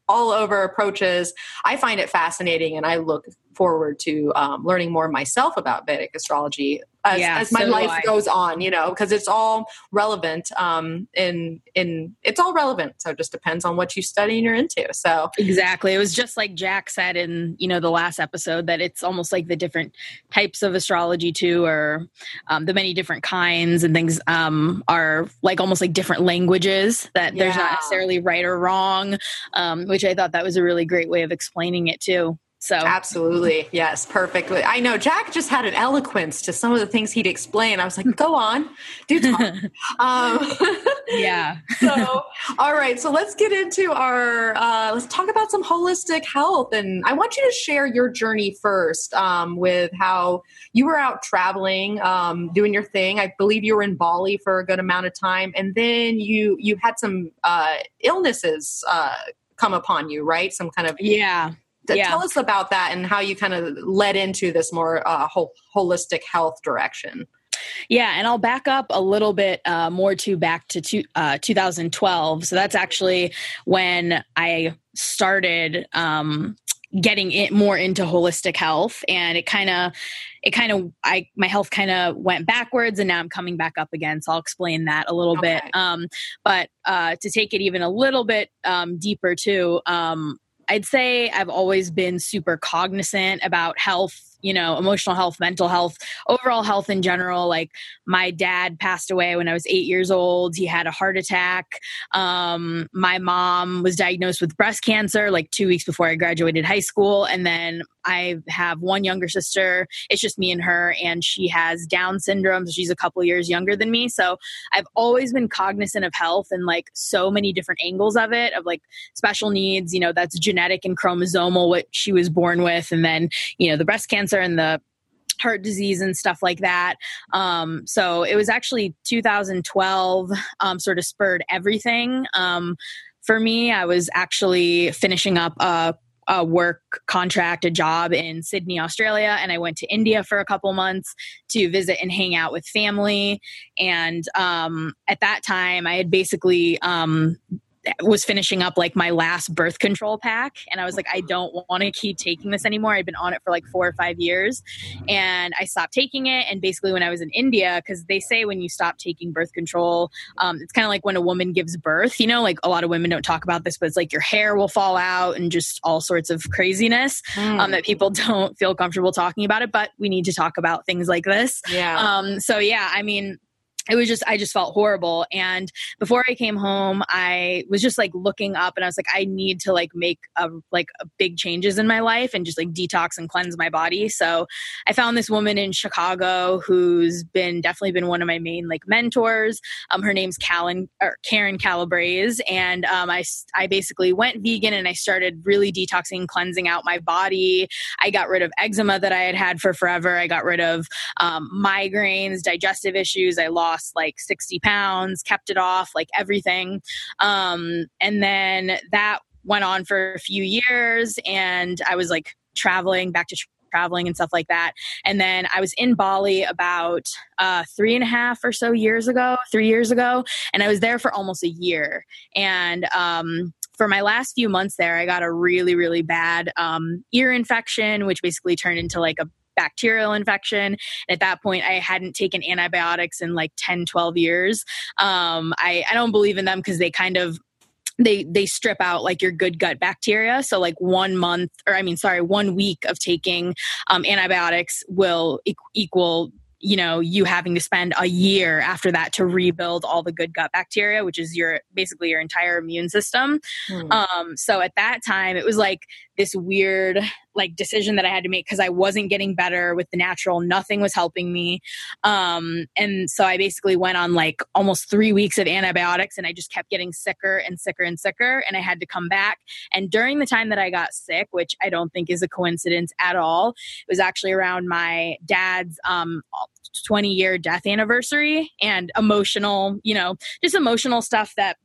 all over approaches. I find it fascinating, and I look forward to um, learning more myself about Vedic astrology as, yeah, as my so life goes on, you know, because it's all relevant. Um, in in it's all relevant, so it just depends on what you study and you're into. So exactly, it was just like Jack said in you know the last episode that it's almost like the different types of astrology too, or um, the many different kinds and things um, are like almost like different languages that yeah. there's not necessarily right or wrong, um, which I thought that was a really great way of explaining it too. So absolutely. Yes. Perfectly. I know Jack just had an eloquence to some of the things he'd explain. I was like, go on, do talk. um, yeah. So, all right. So let's get into our, uh, let's talk about some holistic health. And I want you to share your journey first um, with how you were out traveling, um, doing your thing. I believe you were in Bali for a good amount of time. And then you, you had some uh, illnesses uh, come upon you, right? Some kind of, yeah. Yeah. Tell us about that and how you kind of led into this more uh, whole, holistic health direction. Yeah, and I'll back up a little bit uh, more to back to, to uh, two thousand twelve. So that's actually when I started um, getting it more into holistic health, and it kind of, it kind of, I my health kind of went backwards, and now I'm coming back up again. So I'll explain that a little okay. bit. Um, but uh, to take it even a little bit um, deeper too. Um, I'd say I've always been super cognizant about health, you know, emotional health, mental health, overall health in general. Like my dad passed away when I was eight years old. He had a heart attack. Um, my mom was diagnosed with breast cancer like two weeks before I graduated high school. And then I have one younger sister. It's just me and her, and she has Down syndrome. So she's a couple years younger than me. So I've always been cognizant of health and like so many different angles of it, of like special needs, you know, that's genetic and chromosomal, what she was born with. And then, you know, the breast cancer and the heart disease and stuff like that. Um, so it was actually two thousand twelve um, sort of spurred everything. Um, for me, I was actually finishing up a a work contract, a job in Sydney, Australia. And I went to India for a couple months to visit and hang out with family. And um, at that time, I had basically um, was finishing up like my last birth control pack. And I was like, I don't want to keep taking this anymore. I'd been on it for like four or five years. And I stopped taking it. And basically when I was in India, because they say when you stop taking birth control, um, it's kind of like when a woman gives birth, you know, like a lot of women don't talk about this, but it's like your hair will fall out and just all sorts of craziness mm. um, that people don't feel comfortable talking about it. But we need to talk about things like this. Yeah. Um, so yeah, I mean, it was just, I just felt horrible. And before I came home, I was just like looking up and I was like, I need to like make a, like a big changes in my life and just like detox and cleanse my body. So I found this woman in Chicago who's been definitely been one of my main like mentors. Um, her name's Callan or Callan Calabrese. And um, I, I basically went vegan and I started really detoxing, cleansing out my body. I got rid of eczema that I had had for forever. I got rid of um, migraines, digestive issues. I lost like sixty pounds, kept it off, like everything. Um, and then that went on for a few years and I was like traveling back to tra- traveling and stuff like that. And then I was in Bali about uh, three and a half or so years ago, three years ago. And I was there for almost a year. And, um, for my last few months there, I got a really, really bad, um, ear infection, which basically turned into like a bacterial infection. And at that point, I hadn't taken antibiotics in like ten, twelve years. Um, I, I don't believe in them because they kind of They they strip out like your good gut bacteria. So like one month, or I mean, sorry, one week of taking um, antibiotics will e- equal you know, you having to spend a year after that to rebuild all the good gut bacteria, which is your basically your entire immune system. Mm. Um, so at that time, it was like this weird like decision that I had to make because I wasn't getting better with the natural. Nothing was helping me. Um, and so I basically went on like almost three weeks of antibiotics and I just kept getting sicker and sicker and sicker. And I had to come back. And during the time that I got sick, which I don't think is a coincidence at all, it was actually around my dad's um, twenty year death anniversary and emotional, you know, just emotional stuff that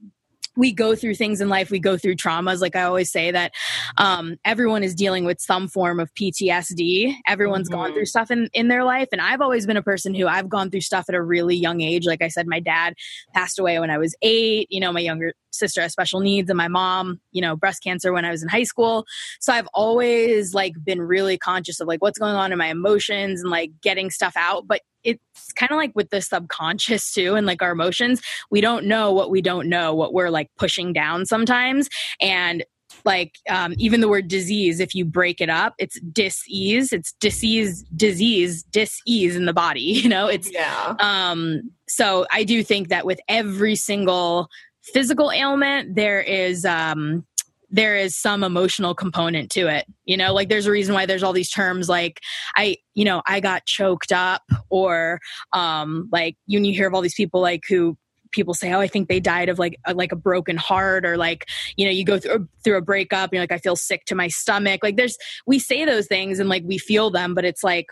we go through things in life. We go through traumas. Like I always say that um, everyone is dealing with some form of P T S D. Everyone's mm-hmm. gone through stuff in, in their life. And I've always been a person who I've gone through stuff at a really young age. Like I said, my dad passed away when I was eight. You know, my younger sister has special needs and my mom, you know, breast cancer when I was in high school. So I've always like been really conscious of like what's going on in my emotions and like getting stuff out. But it's kind of like with the subconscious too, and like our emotions, we don't know what we don't know, what we're like pushing down sometimes. And like, um, even the word disease, if you break it up, it's dis-ease, it's disease, disease, dis-ease in the body, you know, it's, yeah. um, so I do think that with every single physical ailment, there is, um, there is some emotional component to it. You know, like there's a reason why there's all these terms like I, you know, I got choked up, or um, like you, you hear of all these people like who people say, oh, I think they died of like a, like a broken heart, or like, you know, you go through, through a breakup, you're like, I feel sick to my stomach. Like there's, we say those things and like we feel them, but it's like,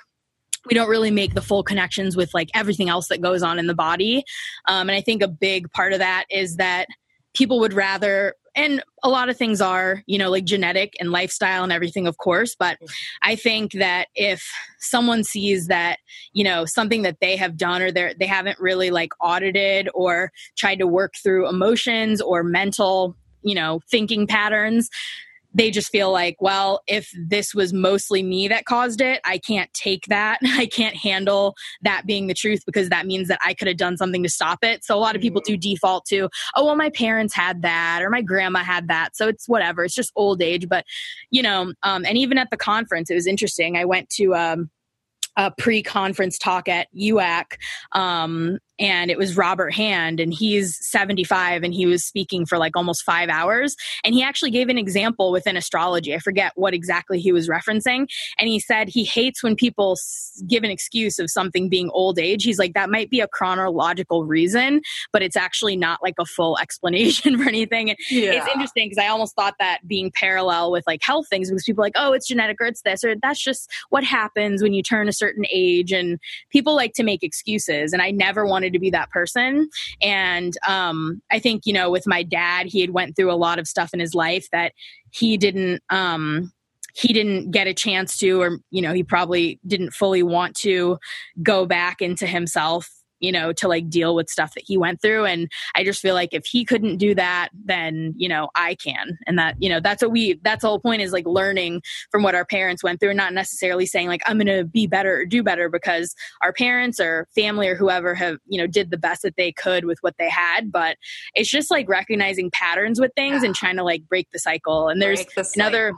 we don't really make the full connections with like everything else that goes on in the body. Um, and I think a big part of that is that people would rather, and a lot of things are, you know, like genetic and lifestyle and everything, of course. But I think that if someone sees that, you know, something that they have done, or they they haven't really like audited or tried to work through emotions or mental, you know, thinking patterns, they just feel like, well, if this was mostly me that caused it, I can't take that. I can't handle that being the truth, because that means that I could have done something to stop it. So a lot of people do default to, oh, well, my parents had that, or my grandma had that. So it's whatever. It's just old age. But, you know, um, and even at the conference, it was interesting. I went to um, a pre-conference talk at U A C, um, and it was Robert Hand, and he's seventy-five, and he was speaking for like almost five hours. And he actually gave an example within astrology. I forget what exactly he was referencing. And he said he hates when people give an excuse of something being old age. He's like, that might be a chronological reason, but it's actually not like a full explanation for anything. And yeah. It's interesting because I almost thought that being parallel with like health things, because people are like, oh, it's genetic, or it's this, or that's just what happens when you turn a certain age. And people like to make excuses. And I never want to be that person. And um, I think, you know, with my dad, he had went through a lot of stuff in his life that he didn't, um, he didn't get a chance to, or, you know, he probably didn't fully want to go back into himself, you know, to like deal with stuff that he went through. And I just feel like if he couldn't do that, then, you know, I can. And that, you know, that's what we, that's the whole point, is like learning from what our parents went through, and not necessarily saying like, I'm going to be better or do better, because our parents or family or whoever have, you know, did the best that they could with what they had. But it's just like recognizing patterns with things, yeah. and trying to like break the cycle. And there's the another...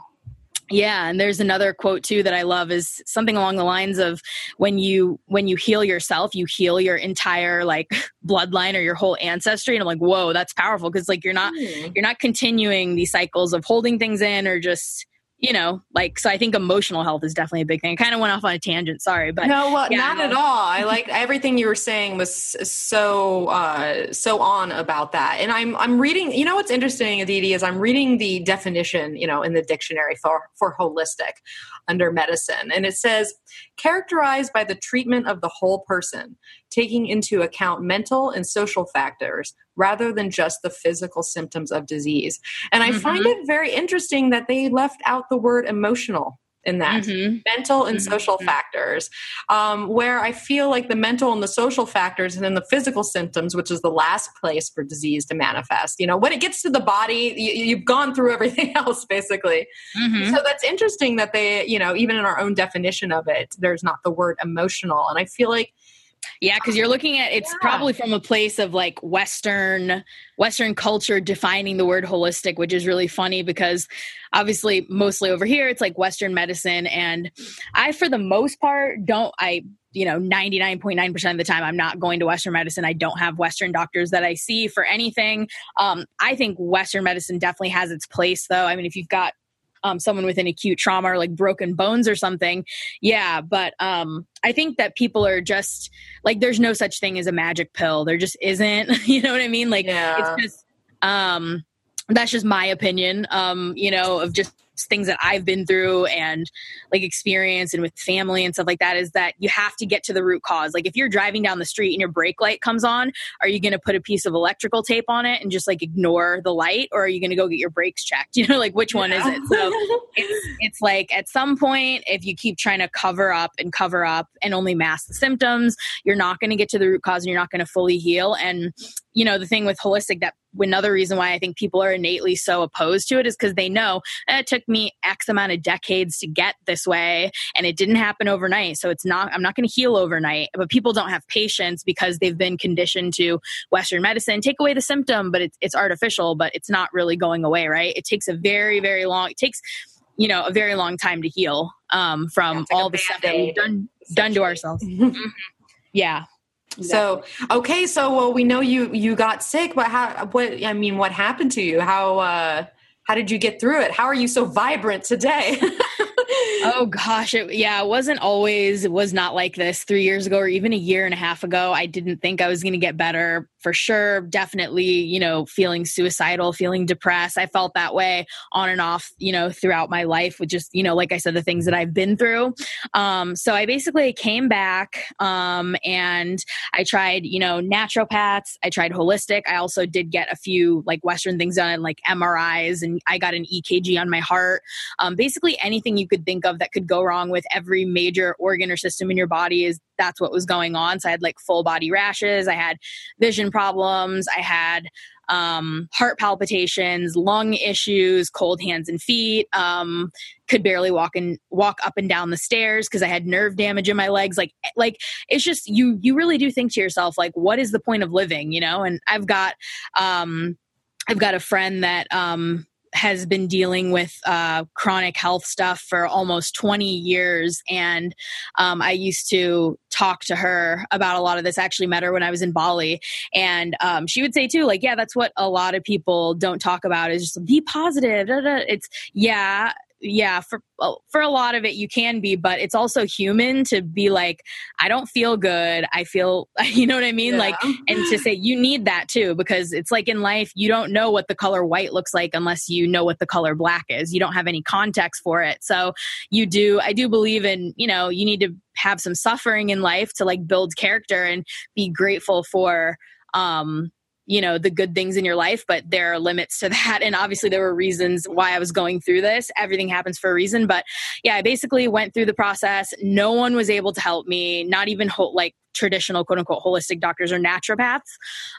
Yeah. And there's another quote too that I love, is something along the lines of when you, when you heal yourself, you heal your entire like bloodline or your whole ancestry. And I'm like, whoa, that's powerful. Cause like, you're not, mm. you're not continuing these cycles of holding things in, or just, you know, like, so I think emotional health is definitely a big thing. I kind of went off on a tangent. Sorry, but no, well, yeah, not at all. I like everything you were saying was so, uh, so on about that. And I'm, I'm reading, you know, what's interesting, Aditi, is I'm reading the definition, you know, in the dictionary for, for holistic under medicine. And it says, characterized by the treatment of the whole person, taking into account mental and social factors, rather than just the physical symptoms of disease. And I mm-hmm. find it very interesting that they left out the word emotional in that, mm-hmm. mental and mm-hmm. social factors, um, where I feel like the mental and the social factors, and then the physical symptoms, which is the last place for disease to manifest. You know, when it gets to the body, you, you've gone through everything else, basically. Mm-hmm. So that's interesting that they, you know, even in our own definition of it, there's not the word emotional. And I feel like Yeah, because you're looking at, it's yeah. probably from a place of like Western, Western culture defining the word holistic, which is really funny because obviously mostly over here, it's like Western medicine. And I, for the most part, don't, I, you know, ninety-nine point nine percent of the time, I'm not going to Western medicine. I don't have Western doctors that I see for anything. Um, I think Western medicine definitely has its place though. I mean, if you've got Um, someone with an acute trauma or like broken bones or something. Yeah. But um, I think that people are just like, there's no such thing as a magic pill. There just isn't, you know what I mean? Like yeah. it's just, um, that's just my opinion, um, you know, of just things that I've been through and like experience and with family and stuff like that, is that you have to get to the root cause. Like if you're driving down the street and your brake light comes on, are you going to put a piece of electrical tape on it and just like ignore the light, or are you going to go get your brakes checked? You know, like which one yeah. is it? So it's, it's like at some point, if you keep trying to cover up and cover up and only mask the symptoms, you're not going to get to the root cause and you're not going to fully heal. And you know, the thing with holistic, that another reason why I think people are innately so opposed to it is because they know eh, it took me X amount of decades to get this way and it didn't happen overnight. So it's not, I'm not going to heal overnight, but people don't have patience because they've been conditioned to Western medicine, take away the symptom, but it's, it's artificial, but it's not really going away. Right. It takes a very, very long, it takes, you know, a very long time to heal um, from yeah, like all the stuff that we've done, done to ourselves. Mm-hmm. Yeah. So, okay. So, well, we know you, you got sick, but how, what, I mean, what happened to you? How, uh, how did you get through it? How are you so vibrant today? Oh gosh. It, yeah. It wasn't always, it was not like this three years ago or even a year and a half ago. I didn't think I was going to get better for sure. Definitely, you know, feeling suicidal, feeling depressed. I felt that way on and off, you know, throughout my life with just, you know, like I said, the things that I've been through. Um, so I basically came back um, and I tried, you know, naturopaths. I tried holistic. I also did get a few like Western things done, like M R Is, and I got an E K G on my heart. Um, basically anything you could think of that could go wrong with every major organ or system in your body is that's what was going on. So I had like full body rashes. I had vision problems. I had um, heart palpitations, lung issues, cold hands and feet. Um, could barely walk and walk up and down the stairs because I had nerve damage in my legs. Like, like it's just, you, you really do think to yourself, like, what is the point of living, you know? And I've got, um, I've got a friend that, um, has been dealing with uh, chronic health stuff for almost twenty years. And um, I used to talk to her about a lot of this. I actually met her when I was in Bali. And um, she would say too, like, yeah, that's what a lot of people don't talk about, is just be positive. Da, da. It's yeah. Yeah, for for a lot of it you can be, but it's also human to be like, I don't feel good. I feel, you know what I mean? Yeah. Like, and to say you need that too, because it's like in life, you don't know what the color white looks like unless you know what the color black is. You don't have any context for it. So you do, I do believe in, you know, you need to have some suffering in life to like build character and be grateful for, um, you know, the good things in your life, but there are limits to that. And obviously there were reasons why I was going through this. Everything happens for a reason. But yeah, I basically went through the process. No one was able to help me, not even ho- like traditional quote unquote holistic doctors or naturopaths.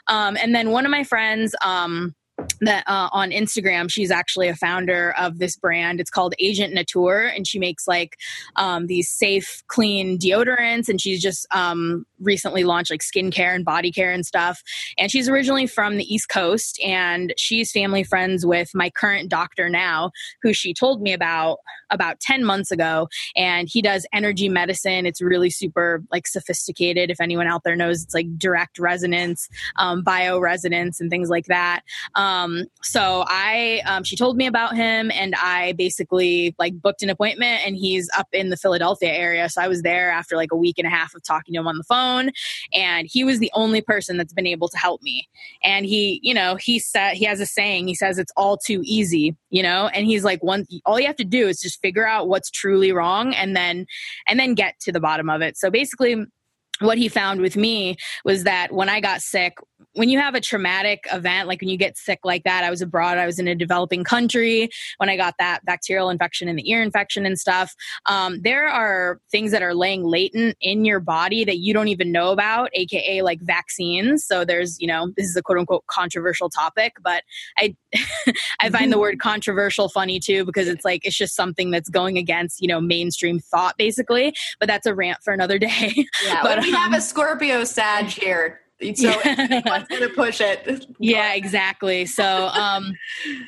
Um, and then one of my friends, um, that uh, on Instagram, she's actually a founder of this brand. It's called Agent Natur, and she makes like um, these safe, clean deodorants. And she's just um, recently launched like skincare and body care and stuff. And she's originally from the East Coast, and she's family friends with my current doctor now, who she told me about about ten months ago. And he does energy medicine. It's really super like sophisticated. If anyone out there knows, it's like direct resonance, um, bioresonance, and things like that. Um, Um, so I, um, she told me about him, and I basically like booked an appointment, and he's up in the Philadelphia area. So I was there after like a week and a half of talking to him on the phone, and he was the only person that's been able to help me. And he, you know, he said, he has a saying, he says, it's all too easy, you know? And he's like, one, all you have to do is just figure out what's truly wrong and then, and then get to the bottom of it. So basically what he found with me was that when I got sick, when you have a traumatic event, like when you get sick like that, I was abroad, I was in a developing country when I got that bacterial infection and the ear infection and stuff. Um, there are things that are laying latent in your body that you don't even know about, A K A like vaccines. So there's, you know, this is a quote unquote controversial topic, but I, I find the word controversial funny too, because it's like, it's just something that's going against, you know, mainstream thought basically, but that's a rant for another day. Yeah, but we um, have a Scorpio Sag here. So anyone's going to push it. Yeah, exactly. So, um,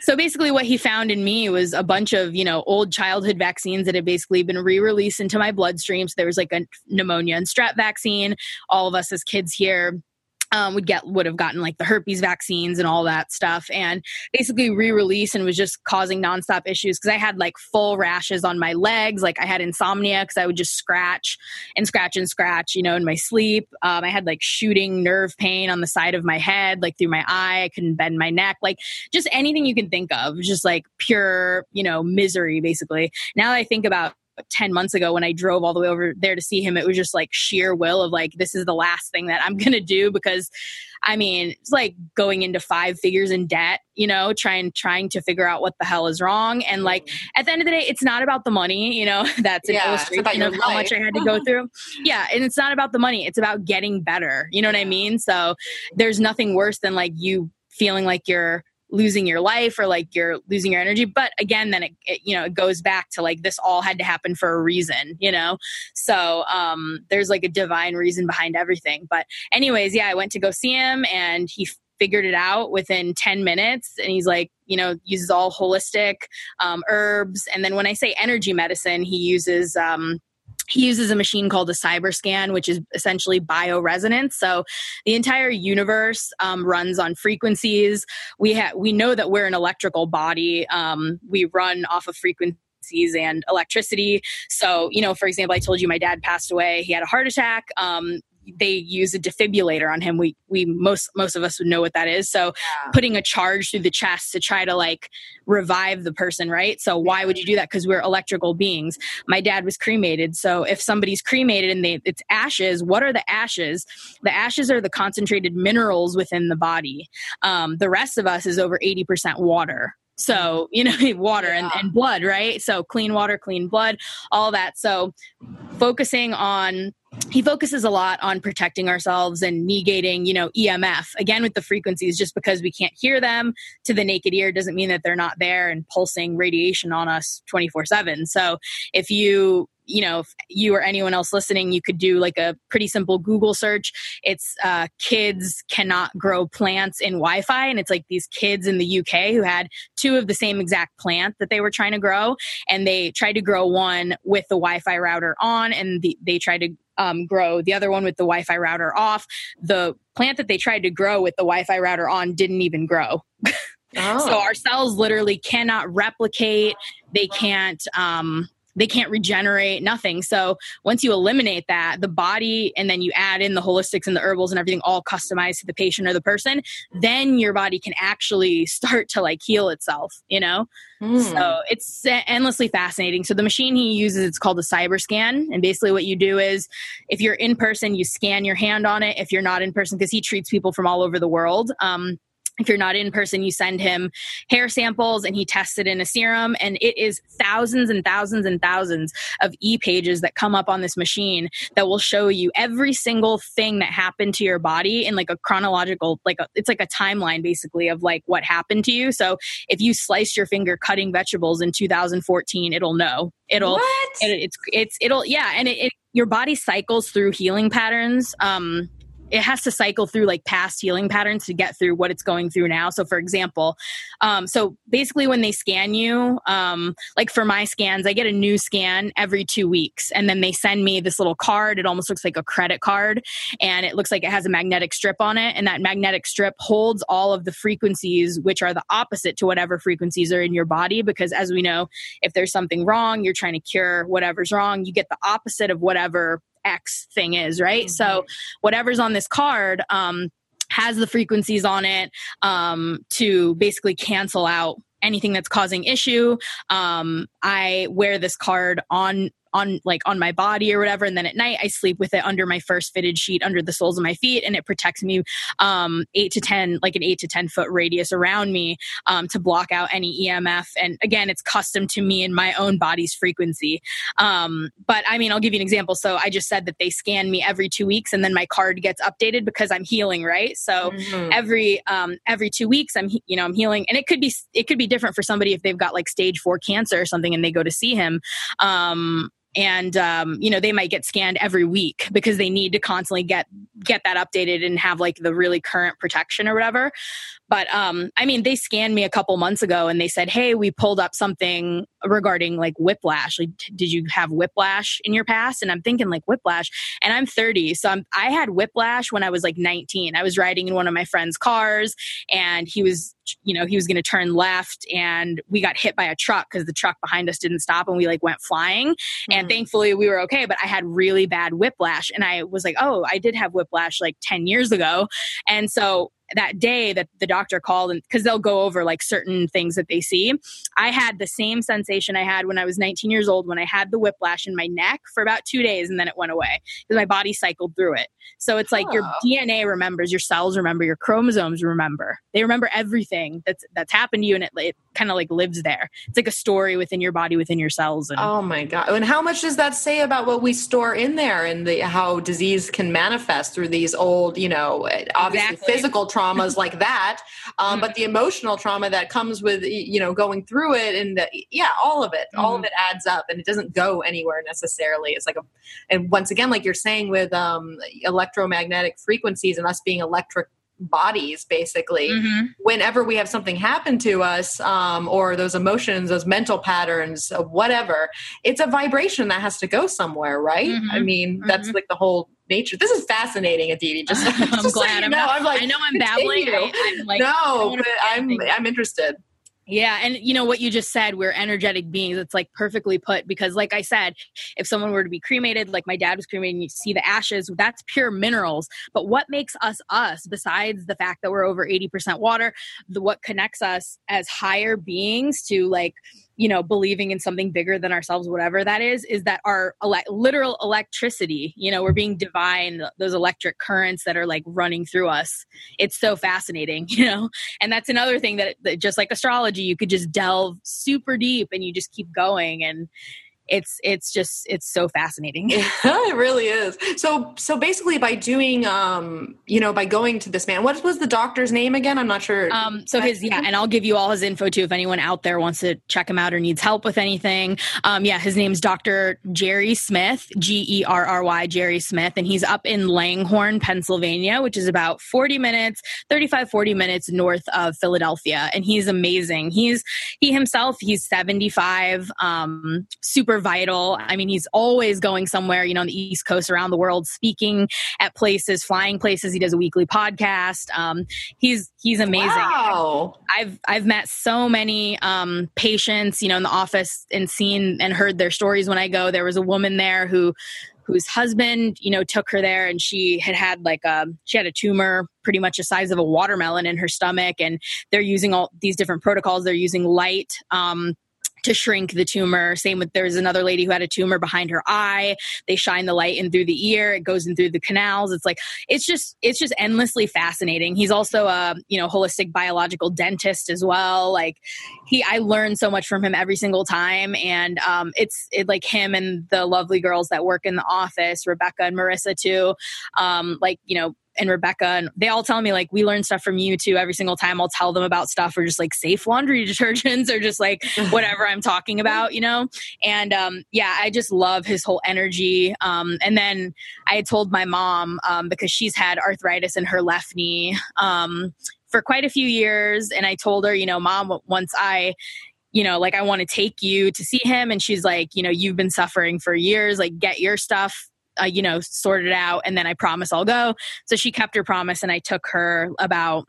so basically what he found in me was a bunch of, you know, old childhood vaccines that had basically been re-released into my bloodstream. So there was like a pneumonia and strep vaccine. All of us as kids here Um, would get, would have gotten like the herpes vaccines and all that stuff, and basically re-release, and was just causing nonstop issues. Cause I had like full rashes on my legs. Like I had insomnia cause I would just scratch and scratch and scratch, you know, in my sleep. Um, I had like shooting nerve pain on the side of my head, like through my eye. I couldn't bend my neck, like just anything you can think of, just like pure, you know, misery basically. Now that I think about ten months ago when I drove all the way over there to see him, it was just like sheer will of like, this is the last thing that I'm going to do, because I mean, it's like going into five figures in debt, you know, trying, trying to figure out what the hell is wrong. And like, at the end of the day, it's not about the money, you know, that's an yeah, illustration of how much I had to go through. Yeah. And it's not about the money. It's about getting better. You know what I mean? So there's nothing worse than like you feeling like you're losing your life or like you're losing your energy. But again, then it, it, you know, it goes back to like, this all had to happen for a reason, you know? So, um, there's like a divine reason behind everything. But anyways, yeah, I went to go see him and he figured it out within ten minutes. And he's like, you know, uses all holistic, um, herbs. And then when I say energy medicine, he uses, um, He uses a machine called a CyberScan, which is essentially bioresonance. So the entire universe um, runs on frequencies. We ha- we know that we're an electrical body. Um, we run off of frequencies and electricity. So, you know, for example, I told you my dad passed away. He had a heart attack. Um, they use a defibrillator on him. We we most most of us would know what that is. So yeah. Putting a charge through the chest to try to like revive the person, right? So why would you do that? Because we're electrical beings. My dad was cremated. So if somebody's cremated and they, it's ashes, what are the ashes? The ashes are the concentrated minerals within the body. Um, the rest of us is over eighty percent water. So, you know, water yeah. and, and blood, right? So clean water, clean blood, all that. So focusing on, he focuses a lot on protecting ourselves and negating, you know, E M F. Again, with the frequencies, just because we can't hear them to the naked ear doesn't mean that they're not there and pulsing radiation on us twenty-four seven. So if you... you know, if you or anyone else listening, you could do like a pretty simple Google search. It's uh, kids cannot grow plants in Wi-Fi. And it's like these kids in the U K who had two of the same exact plant that they were trying to grow. And they tried to grow one with the Wi-Fi router on, and the, they tried to um, grow the other one with the Wi-Fi router off. The plant that they tried to grow with the Wi-Fi router on didn't even grow. Oh. So our cells literally cannot replicate. They can't... Um, They can't regenerate, nothing. So once you eliminate that, the body, and then you add in the holistics and the herbals and everything all customized to the patient or the person, then your body can actually start to like heal itself, you know? Mm. So it's endlessly fascinating. So the machine he uses, it's called a CyberScan. And basically what you do is if you're in person, you scan your hand on it. If you're not in person, because he treats people from all over the world, um, if you're not in person, you send him hair samples and he tests it in a serum. And it is thousands and thousands and thousands of e-pages that come up on this machine that will show you every single thing that happened to your body in like a chronological, like a, it's like a timeline basically of like what happened to you. So if you sliced your finger cutting vegetables in two thousand fourteen, it'll know. It'll, what? It, it's, it's, it'll, yeah. And it, it, your body cycles through healing patterns. Um, It has to cycle through like past healing patterns to get through what it's going through now. So for example, um, so basically when they scan you, um, like for my scans, I get a new scan every two weeks and then they send me this little card. It almost looks like a credit card and it looks like it has a magnetic strip on it. And that magnetic strip holds all of the frequencies, which are the opposite to whatever frequencies are in your body. Because as we know, if there's something wrong, you're trying to cure whatever's wrong, you get the opposite of whatever X thing is, right? Mm-hmm. So whatever's on this card um, has the frequencies on it um, to basically cancel out anything that's causing issue. Um, I wear this card on on like on my body or whatever. And then at night I sleep with it under my first fitted sheet, under the soles of my feet. And it protects me um, eight to ten, like an eight to ten foot radius around me um, to block out any E M F. And again, it's custom to me and my own body's frequency. Um, but I mean, I'll give you an example. So I just said that they scan me every two weeks and then my card gets updated because I'm healing, right? So mm-hmm. every, um, every two weeks I'm, you know, I'm healing, and it could be, it could be different for somebody if they've got like stage four cancer or something and they go to see him. Um, And, um, you know, they might get scanned every week because they need to constantly get, get that updated and have like the really current protection or whatever. But, um, I mean, they scanned me a couple months ago and they said, hey, we pulled up something regarding like whiplash. Like, did you have whiplash in your past? And I'm thinking like whiplash, and I'm thirty. So I'm, I had whiplash when I was like nineteen. I was riding in one of my friend's cars and he was, you know, he was going to turn left and we got hit by a truck because the truck behind us didn't stop and we like went flying. Mm-hmm. And thankfully we were okay, but I had really bad whiplash. And I was like, oh, I did have whiplash like ten years ago. And so that day that the doctor called, and because they'll go over like certain things that they see, I had the same sensation I had when I was nineteen years old, when I had the whiplash in my neck for about two days and then it went away because my body cycled through it. So it's like oh. your D N A remembers, your cells remember, your chromosomes remember. They remember everything that's that's happened to you, and it, it kind of like lives there. It's like a story within your body, within your cells. And, oh my God. And how much does that say about what we store in there and the, how disease can manifest through these old, you know, obviously exactly. physical traumas. Traumas like that, um, mm-hmm. but the emotional trauma that comes with, you know, going through it, and the, yeah, all of it, mm-hmm. all of it adds up, and it doesn't go anywhere necessarily. It's like a, and once again, like you're saying with um, electromagnetic frequencies and us being electric bodies, basically, mm-hmm. whenever we have something happen to us, um, or those emotions, those mental patterns, whatever, it's a vibration that has to go somewhere, right? Mm-hmm. I mean, that's mm-hmm. like the whole nature. This is fascinating, Aditi. Just, I'm just glad. So I'm know, not, I'm like, I know I'm babbling. I, I'm like, no, but I'm I'm interested. Yeah. And you know what you just said, we're energetic beings. It's like perfectly put, because like I said, if someone were to be cremated, like my dad was cremated and you see the ashes, that's pure minerals. But what makes us us, besides the fact that we're over eighty percent water, the, what connects us as higher beings to like, you know, believing in something bigger than ourselves, whatever that is, is that our ele- literal electricity, you know, we're being divine, those electric currents that are like running through us. It's so fascinating, you know? And that's another thing that, that just like astrology, you could just delve super deep and you just keep going. And it's, it's just, it's so fascinating. It really is. So, so basically by doing, um, you know, by going to this man, what was the doctor's name again? I'm not sure. Um, so his, yeah. And I'll give you all his info too, if anyone out there wants to check him out or needs help with anything. Um, yeah, his name's Doctor Jerry Smith, G E R R Y, Jerry Smith. And he's up in Langhorne, Pennsylvania, which is about forty minutes, thirty-five, forty minutes north of Philadelphia. And he's amazing. He's, he himself, he's seventy-five, um, super vital. I mean, he's always going somewhere, you know, on the East Coast, around the world, speaking at places, flying places. He does a weekly podcast. Um, he's, he's amazing. Wow. I've, I've met so many, um, patients, you know, in the office and seen and heard their stories when I go. There was a woman there who, whose husband, you know, took her there, and she had had like a, she had a tumor pretty much the size of a watermelon in her stomach. And they're using all these different protocols. They're using light, um, to shrink the tumor. Same with, there's another lady who had a tumor behind her eye. They shine the light in through the ear. It goes in through the canals. It's like, it's just, it's just endlessly fascinating. He's also a, you know, holistic biological dentist as well. Like he, I learn so much from him every single time. And, um, it's it, like him and the lovely girls that work in the office, Rebecca and Marissa too. Um, like, you know, and Rebecca, and they all tell me like, we learn stuff from you too. Every single time I'll tell them about stuff, or just like safe laundry detergents, or just like whatever I'm talking about, you know? And, um, yeah, I just love his whole energy. Um, and then I had told my mom, um, because she's had arthritis in her left knee, um, for quite a few years. And I told her, you know, Mom, once I, you know, like I want to take you to see him. And she's like, you know, you've been suffering for years, like get your stuff, Uh, you know, sort it out. And then I promise I'll go. So she kept her promise. And I took her about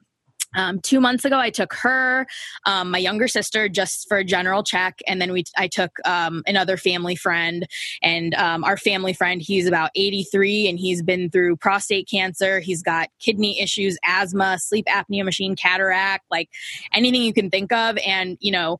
um, two months ago. I took her, um, my younger sister, just for a general check. And then we, I took um, another family friend, and um, our family friend, he's about eighty-three and he's been through prostate cancer. He's got kidney issues, asthma, sleep apnea machine, cataract, like anything you can think of. And, you know,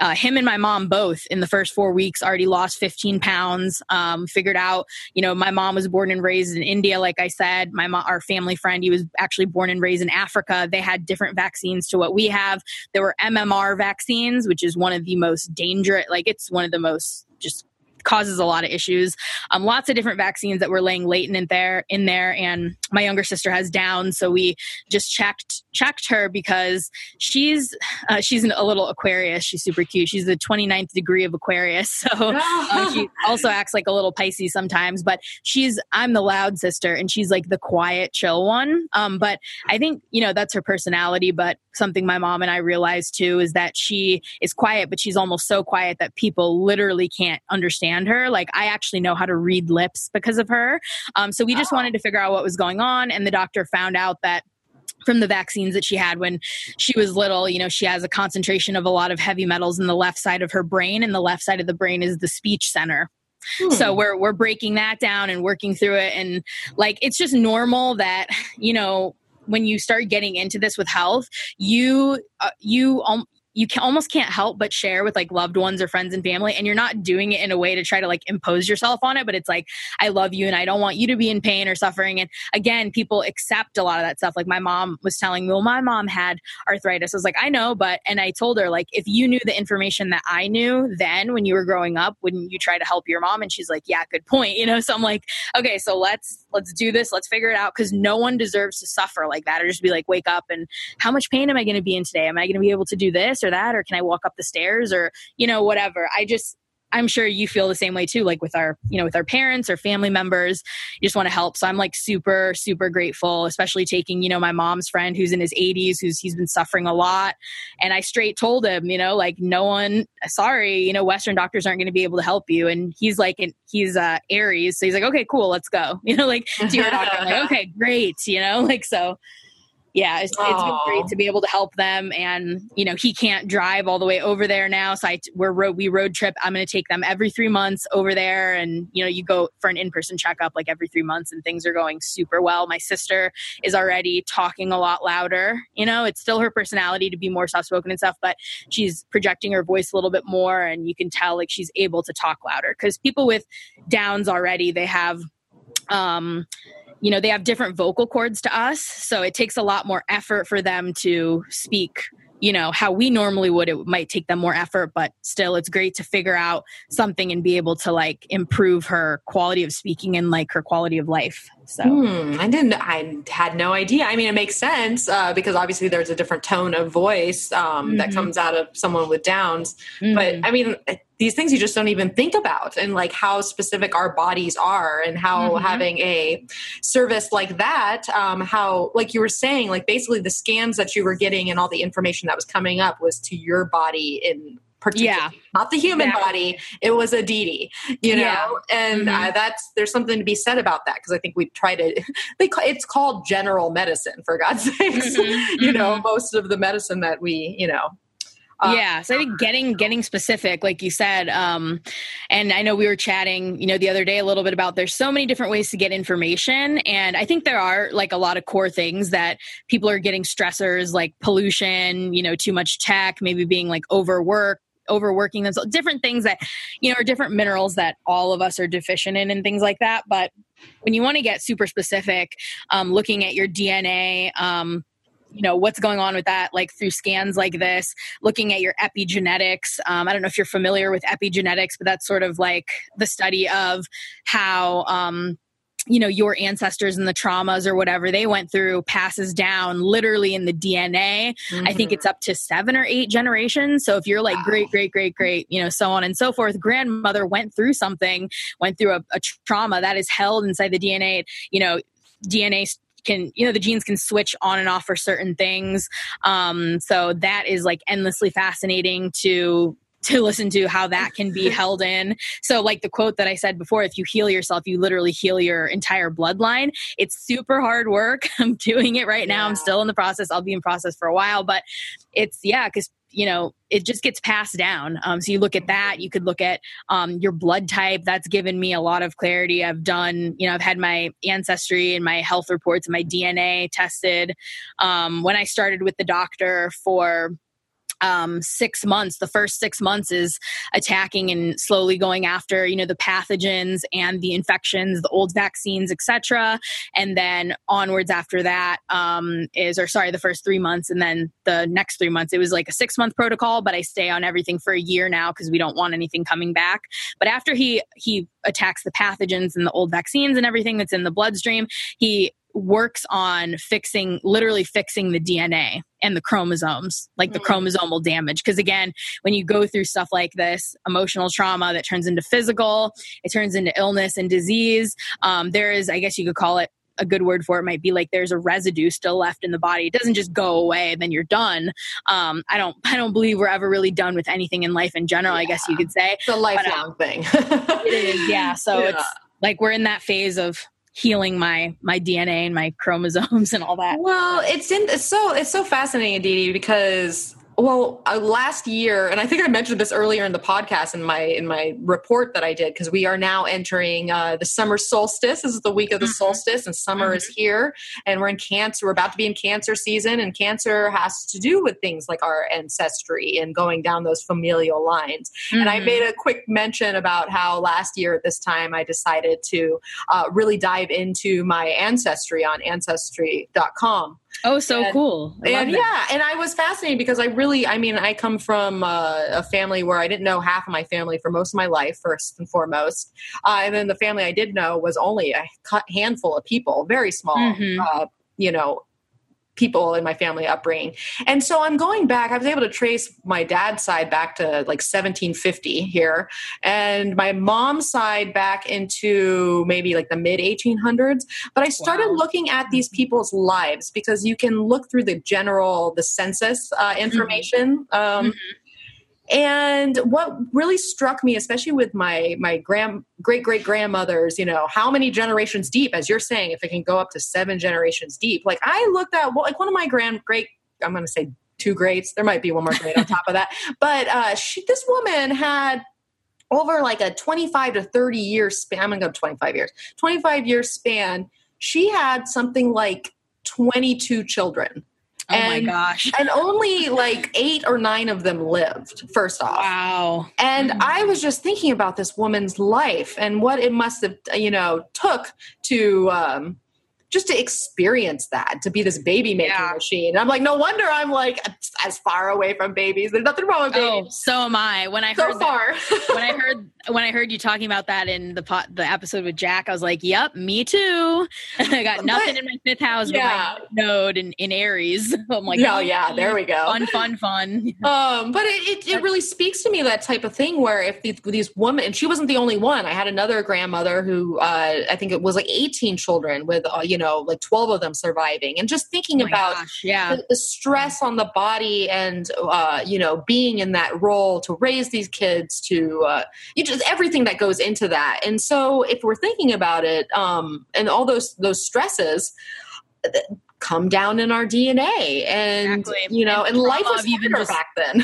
uh, him and my mom both in the first four weeks already lost fifteen pounds, um, figured out, you know, my mom was born and raised in India. Like I said, my mom, our family friend, he was actually born and raised in Africa. They had different vaccines to what we have. There were M M R vaccines, which is one of the most dangerous, like it's one of the most just causes a lot of issues. Um, lots of different vaccines that were laying latent in there, in there. And my younger sister has Down. So we just checked, checked her because she's, uh, she's an, a little Aquarius. She's super cute. She's the twenty-ninth degree of Aquarius. So uh, she also acts like a little Pisces sometimes, but she's, I'm the loud sister and she's like the quiet, chill one. Um, but I think, you know, that's her personality, but something my mom and I realized too, is that she is quiet, but she's almost so quiet that people literally can't understand her. Like I actually know how to read lips because of her. Um, so we just oh. wanted to figure out what was going on. And the doctor found out that from the vaccines that she had when she was little, you know, she has a concentration of a lot of heavy metals in the left side of her brain. And the left side of the brain is the speech center. Hmm. So we're, we're breaking that down and working through it. And like, it's just normal that, you know, when you start getting into this with health, you, uh, you, um, you can, almost can't help but share with like loved ones or friends and family. And you're not doing it in a way to try to like impose yourself on it, but it's like, I love you and I don't want you to be in pain or suffering. And again, people accept a lot of that stuff. Like my mom was telling me, well, my mom had arthritis. I was like, I know, but, and I told her like, if you knew the information that I knew then when you were growing up, wouldn't you try to help your mom? And she's like, yeah, good point. You know? So I'm like, okay, so let's, let's do this. Let's figure it out. Cause no one deserves to suffer like that. Or just be like, wake up and how much pain am I going to be in today? Am I going to be able to do this or that, or can I walk up the stairs, or, you know, whatever. I just, I'm sure you feel the same way too, like with our, you know, with our parents or family members, you just want to help. So I'm like super, super grateful, especially taking, you know, my mom's friend who's in his eighties, who's, he's been suffering a lot. And I straight told him, you know, like no one, sorry, you know, Western doctors aren't going to be able to help you. And he's like, and he's uh Aries. So he's like, okay, cool. Let's go. You know, like to your doctor, I'm like, okay, great. You know, like, so yeah, it's, it's been great to be able to help them. And, you know, he can't drive all the way over there now. So I, we're road, we road trip. I'm going to take them every three months over there. And, you know, you go for an in-person checkup like every three months and things are going super well. My sister is already talking a lot louder. You know, it's still her personality to be more soft-spoken and stuff, but she's projecting her voice a little bit more. And you can tell like she's able to talk louder because people with Downs already, they have, um, you know, they have different vocal cords to us. So it takes a lot more effort for them to speak, you know, how we normally would. It might take them more effort, but still it's great to figure out something and be able to like improve her quality of speaking and like her quality of life. So hmm, I didn't, I had no idea. I mean, it makes sense uh, because obviously there's a different tone of voice um, mm-hmm. that comes out of someone with Downs. Mm-hmm. But I mean, these things you just don't even think about, and like how specific our bodies are and how mm-hmm. having a service like that, um, how, like you were saying, like basically the scans that you were getting and all the information that was coming up was to your body in particular, yeah. not the human exactly. body. It was Aditi, you know, yeah. and mm-hmm. uh, that's, there's something to be said about that. Cause I think we try to, they call, it's called general medicine for God's sakes, mm-hmm. you know, mm-hmm. most of the medicine that we, you know, Um, yeah. So I think getting, getting specific, like you said, um, and I know we were chatting, you know, the other day a little bit about there's so many different ways to get information. And I think there are like a lot of core things that people are getting stressors, like pollution, you know, too much tech, maybe being like overworked, overworking themselves, different things that, you know, are different minerals that all of us are deficient in and things like that. But when you want to get super specific, um, looking at your D N A, um, you know, what's going on with that, like through scans like this, looking at your epigenetics. Um, I don't know if you're familiar with epigenetics, but that's sort of like the study of how, um, you know, your ancestors and the traumas or whatever they went through passes down literally in the D N A. Mm-hmm. I think it's up to seven or eight generations. So if you're like, wow. great, great, great, great, you know, so on and so forth, grandmother went through something, went through a, a trauma that is held inside the D N A, you know, D N A can, you know, the genes can switch on and off for certain things. Um, so that is like endlessly fascinating to, to listen to how that can be held in. So like the quote that I said before, if you heal yourself, you literally heal your entire bloodline. It's super hard work. I'm doing it right now. Yeah. I'm still in the process. I'll be in process for a while, but it's yeah. Cause you know, it just gets passed down. Um, so you look at that, you could look at, um, your blood type. That's given me a lot of clarity. I've done, you know, I've had my ancestry and my health reports and my D N A tested. Um, when I started with the doctor for, um, six months. The first six months is attacking and slowly going after, you know, the pathogens and the infections, the old vaccines, et cetera. And then onwards after that um, is, or sorry, the first three months. And then the next three months, it was like a six month protocol, but I stay on everything for a year now because we don't want anything coming back. But after he, he attacks the pathogens and the old vaccines and everything that's in the bloodstream, he works on fixing, literally fixing the D N A and the chromosomes, like the chromosomal damage. Because again, when you go through stuff like this, emotional trauma that turns into physical, it turns into illness and disease. Um, there is, I guess you could call it, a good word for it might be like there's a residue still left in the body. It doesn't just go away and then you're done. Um, I don't I don't believe we're ever really done with anything in life in general, yeah. I guess you could say. It's a lifelong but, um, thing. It is, yeah. So yeah. It's like we're in that phase of healing my my D N A and my chromosomes and all that. Well, it's in, it's so it's so fascinating, Aditi, because well, uh, last year, and I think I mentioned this earlier in the podcast in my in my report that I did, because we are now entering uh, the summer solstice. This is the week of the mm-hmm. solstice, and summer mm-hmm. is here, and we're in Cancer. We're about to be in Cancer season, and Cancer has to do with things like our ancestry and going down those familial lines. Mm-hmm. And I made a quick mention about how last year at this time I decided to uh, really dive into my ancestry on ancestry dot com. Oh, so and, cool. I and yeah, and I was fascinated because I really, I mean, I come from uh, a family where I didn't know half of my family for most of my life, first and foremost. Uh, and then the family I did know was only a handful of people, very small, mm-hmm. uh, you know, people in my family upbringing. And so I'm going back, I was able to trace my dad's side back to like seventeen fifty here and my mom's side back into maybe like the mid eighteen hundreds. But I started wow. looking at these people's lives because you can look through the general, the census uh, information. Mm-hmm. Um, mm-hmm. And what really struck me, especially with my my grand great great grandmothers, you know, how many generations deep, as you're saying, if it can go up to seven generations deep. Like I looked at well, like one of my grand great, I'm going to say two greats. There might be one more great on top of that, but uh, she, this woman had over like a twenty-five to thirty year span. I'm going to go twenty-five years, twenty-five year span. She had something like twenty-two children. Oh and, my gosh. And only like eight or nine of them lived, first off. Wow. And mm-hmm. I was just thinking about this woman's life and what it must have, you know, took to um, just to experience that, to be this baby making yeah. machine. And I'm like, no wonder I'm like as far away from babies. There's nothing wrong with babies. Oh, so am I. When I so heard far. That, when I heard when I heard you talking about that in the pot, the episode with Jack, I was like, yep, me too. And I got nothing but, in my fifth house, yeah. but my node in, in Aries. I'm like, no, oh, yeah, there we go. Fun, fun, fun. Um, but it, it, it really speaks to me, that type of thing where if these, these women, and she wasn't the only one. I had another grandmother who uh, I think it was like eighteen children with, uh, you know, like twelve of them surviving. And just thinking oh about gosh, yeah. the, the stress on the body and, uh, you know, being in that role to raise these kids to, uh, you just everything that goes into that. And so if we're thinking about it, um, and all those, those stresses th- come down in our D N A and, exactly. you know, and, and life was even just, back then.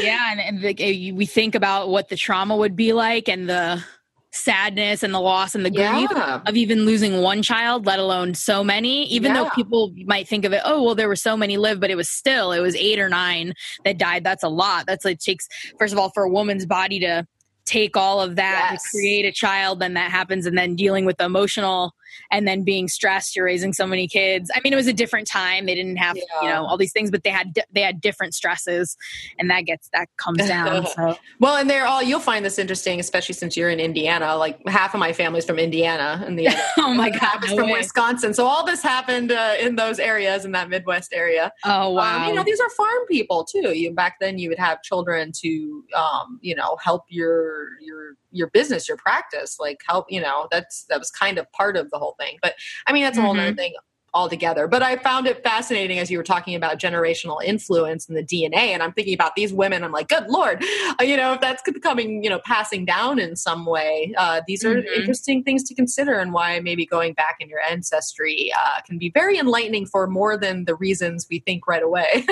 yeah. And, and the, we think about what the trauma would be like and the sadness and the loss and the grief yeah. of even losing one child, let alone so many, even yeah. though people might think of it, oh, well, there were so many live, but it was still, it was eight or nine that died. That's a lot. That's like, it takes, first of all, for a woman's body to take all of that yes. to create a child, then that happens. And then dealing with the emotional and then being stressed, you're raising so many kids. I mean, it was a different time. They didn't have, yeah. you know, all these things, but they had, they had different stresses and that gets, that comes down. So. Well, and they're all, you'll find this interesting, especially since you're in Indiana, like half of my family's from Indiana and the other oh my God, no from way. Wisconsin. So all this happened uh, in those areas, in that Midwest area. Oh, wow. Um, you know, these are farm people too. You back then you would have children to, um, you know, help your, your, your business, your practice, like help, you know, that's, that was kind of part of the whole thing. But I mean, that's a whole mm-hmm. other thing altogether. But I found it fascinating as you were talking about generational influence and the D N A. And I'm thinking about these women. I'm like, good Lord, uh, you know, if that's becoming, you know, passing down in some way, uh, these are mm-hmm. interesting things to consider and why maybe going back in your ancestry uh, can be very enlightening for more than the reasons we think right away.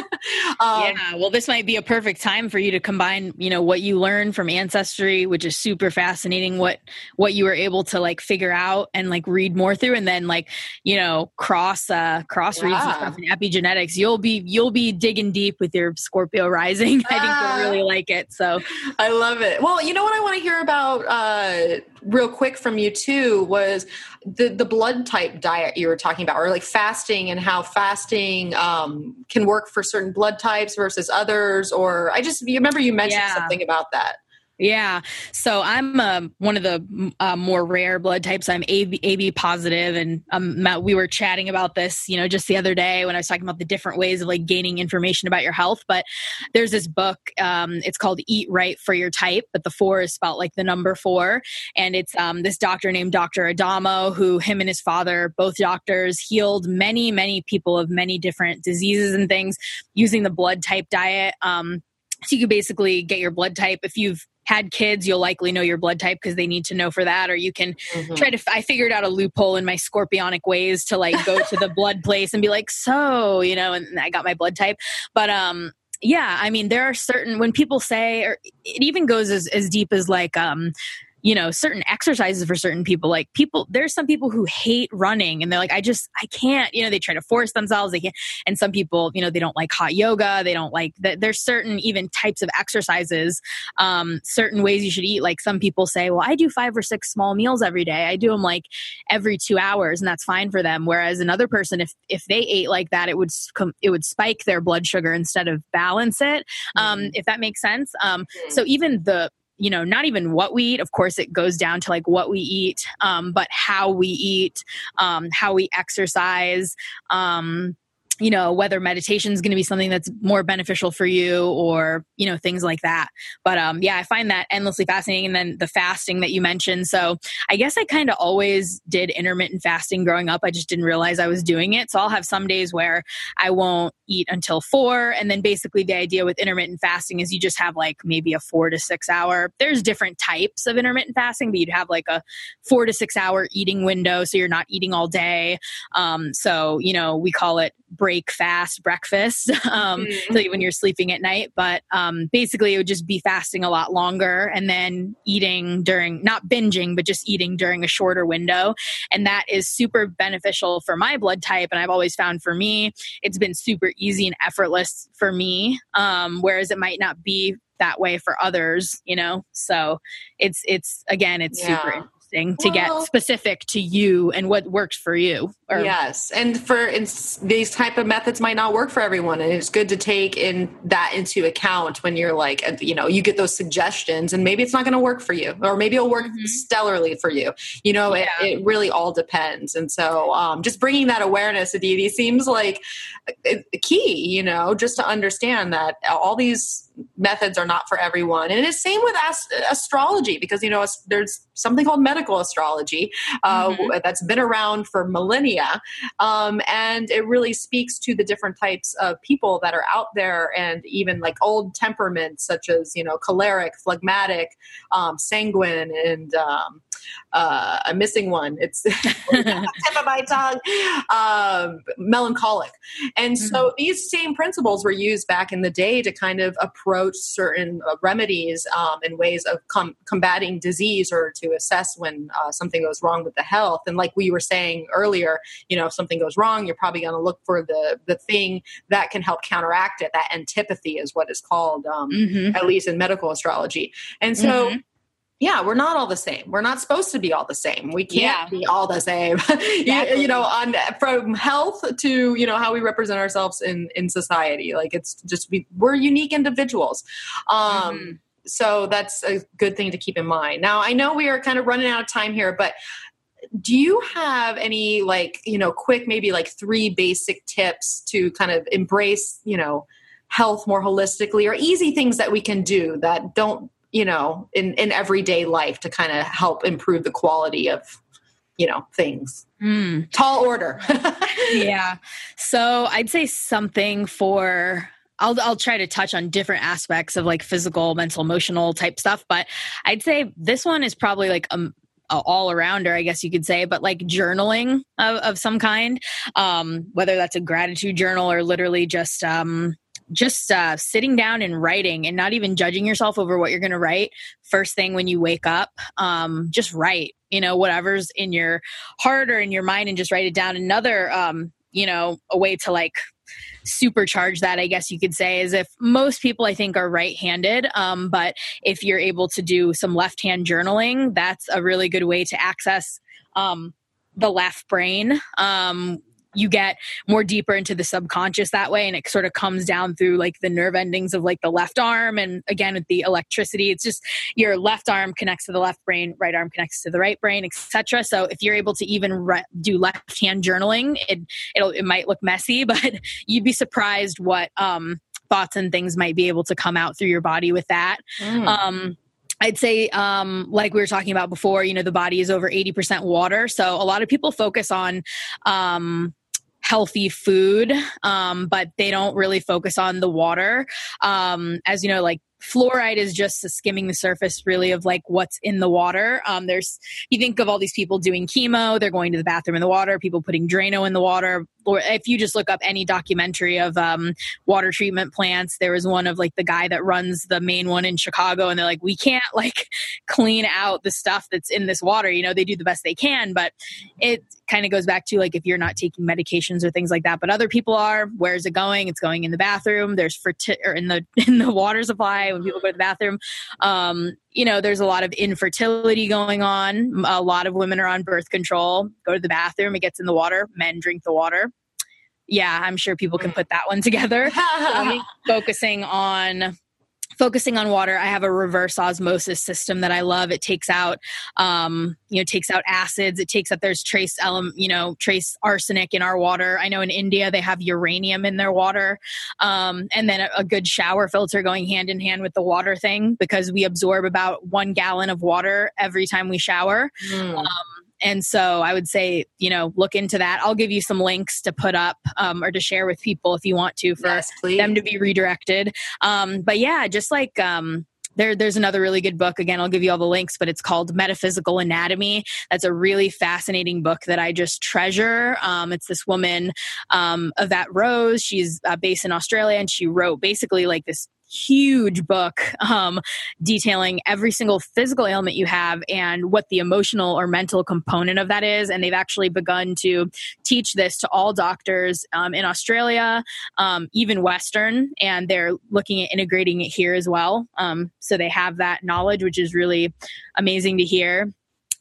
um, yeah. Well, this might be a perfect time for you to combine, you know, what you learn from ancestry, which is super fascinating, what, what you were able to like figure out and like read more through and then like, you know, cross cross uh, cross reads and stuff and epigenetics, you'll be you'll be digging deep with your Scorpio rising. Ah. I think you'll really like it. So I love it. Well, you know what I want to hear about uh, real quick from you too was the the blood type diet you were talking about, or like fasting and how fasting um, can work for certain blood types versus others. Or I just you remember you mentioned yeah. something about that. Yeah. So I'm uh, one of the uh, more rare blood types. I'm A B positive. And um, Matt, we were chatting about this, you know, just the other day when I was talking about the different ways of like gaining information about your health. But there's this book, um, it's called Eat Right for Your Type, but the four is spelled like the number four. And it's um, this doctor named Doctor D'Adamo, who him and his father, both doctors, healed many, many people of many different diseases and things using the blood type diet. Um, so you could basically get your blood type. If you've had kids, you'll likely know your blood type because they need to know for that. Or you can mm-hmm. try to, f- I figured out a loophole in my scorpionic ways to like go to the blood place and be like, so, you know, and I got my blood type. But, um, yeah, I mean, there are certain, when people say, or it even goes as, as deep as like, um, you know, certain exercises for certain people, like people, there's some people who hate running and they're like, I just, I can't, you know, they try to force themselves. They can't. And some people, you know, they don't like hot yoga. They don't like that. There's certain even types of exercises, um, certain ways you should eat. Like some people say, well, I do five or six small meals every day. I do them like every two hours and that's fine for them. Whereas another person, if, if they ate like that, it would, it would spike their blood sugar instead of balance it. Um, mm-hmm. If that makes sense. Um, so even the, you know, not even what we eat, of course it goes down to like what we eat, um, but how we eat, um, how we exercise, um, you know, whether meditation is going to be something that's more beneficial for you or, you know, things like that. But, um, yeah, I find that endlessly fascinating. And then the fasting that you mentioned. So I guess I kind of always did intermittent fasting growing up. I just didn't realize I was doing it. So I'll have some days where I won't eat until four. And then basically the idea with intermittent fasting is you just have like maybe a four to six hour, there's different types of intermittent fasting, but you'd have like a four to six hour eating window. So you're not eating all day. Um, so, you know, we call it break fast breakfast, um, mm-hmm. so when you're sleeping at night. But um, basically it would just be fasting a lot longer and then eating during, not binging, but just eating during a shorter window. And that is super beneficial for my blood type. And I've always found for me, it's been super easy and effortless for me. Um, whereas it might not be that way for others, you know? So it's, it's, again, it's yeah. super to well, get specific to you and what works for you. Or, yes. And for it's, these type of methods might not work for everyone. And it's good to take in that into account when you're like, you know, you get those suggestions and maybe it's not going to work for you, or maybe it'll work mm-hmm. stellarly for you. You know, yeah. it, it really all depends. And so um, just bringing that awareness, Aditi, seems like a, a key, you know, just to understand that all these methods are not for everyone. And it's same with ast- astrology, because, you know, there's something called medical astrology uh, mm-hmm. that's been around for millennia. Um, and it really speaks to the different types of people that are out there, and even like old temperaments such as, you know, choleric, phlegmatic, um, sanguine, and um, uh, I'm missing one. It's tip of my tongue, um, melancholic. And mm-hmm. so these same principles were used back in the day to kind of approach certain uh, remedies um, and ways of com- combating disease, or to assess when uh, something goes wrong with the health. And like we were saying earlier, you know, if something goes wrong, you're probably going to look for the the thing that can help counteract it. That antipathy is what it's called, um, mm-hmm. at least in medical astrology. And so mm-hmm. yeah, we're not all the same. We're not supposed to be all the same. We can't yeah. be all the same, exactly. you, you know, on from health to, you know, how we represent ourselves in, in society. Like it's just, we, we're unique individuals. Um, mm-hmm. So that's a good thing to keep in mind. Now, I know we are kind of running out of time here, but do you have any like, you know, quick, maybe like three basic tips to kind of embrace, you know, health more holistically, or easy things that we can do that don't, you know, in, in everyday life to kind of help improve the quality of, you know, things? Mm. Tall order. yeah. So I'd say something for, I'll, I'll try to touch on different aspects of like physical, mental, emotional type stuff, but I'd say this one is probably like a, a all arounder, I guess you could say, but like journaling of, of some kind, um, whether that's a gratitude journal or literally just, um, Just uh, sitting down and writing, and not even judging yourself over what you're going to write. First thing when you wake up, um, just write, you know, whatever's in your heart or in your mind, and just write it down. Another um, you know, a way to like supercharge that, I guess you could say, is if most people I think are right-handed, um, but if you're able to do some left-hand journaling, that's a really good way to access um, the left brain. Um, you get more deeper into the subconscious that way, and it sort of comes down through like the nerve endings of like the left arm. And again, with the electricity, it's just your left arm connects to the left brain, right arm connects to the right brain, et cetera. So if you're able to even re- do left hand journaling, it it'll, it might look messy, but you'd be surprised what um, thoughts and things might be able to come out through your body with that. Mm. Um, I'd say, um, like we were talking about before, you know, the body is over eighty percent water. So a lot of people focus on, um, healthy food, um, but they don't really focus on the water. Um, as you know, like fluoride is just skimming the surface really of like what's in the water. Um, there's, you think of all these people doing chemo, they're going to the bathroom in the water, people putting Drano in the water. Or if you just look up any documentary of um, water treatment plants, there was one of like the guy that runs the main one in Chicago, and they're like, we can't like clean out the stuff that's in this water. You know, they do the best they can, but it kind of goes back to like if you're not taking medications or things like that, but other people are. Where is it going? It's going in the bathroom. There's ferti- or in the in the water supply when people go to the bathroom. Um, you know, there's a lot of infertility going on. A lot of women are on birth control. Go to the bathroom, it gets in the water. Men drink the water. Yeah, I'm sure people can put that one together. So focusing on focusing on water. I have a reverse osmosis system that I love. It takes out, um, you know, takes out acids. It takes out there's trace element, you know, trace arsenic in our water. I know in India they have uranium in their water, um, and then a, a good shower filter going hand in hand with the water thing, because we absorb about one gallon of water every time we shower. Mm. Um, And so I would say, you know, look into that. I'll give you some links to put up um, or to share with people if you want to, for yes, them to be redirected. Um, but yeah, just like um, there, there's another really good book. Again, I'll give you all the links, but it's called Metaphysical Anatomy. That's a really fascinating book that I just treasure. Um, it's this woman, um, Yvette Rose. She's uh, based in Australia, and she wrote basically like this huge book um, detailing every single physical ailment you have and what the emotional or mental component of that is. And they've actually begun to teach this to all doctors um, in Australia, um, even Western, and they're looking at integrating it here as well. Um, so they have that knowledge, which is really amazing to hear.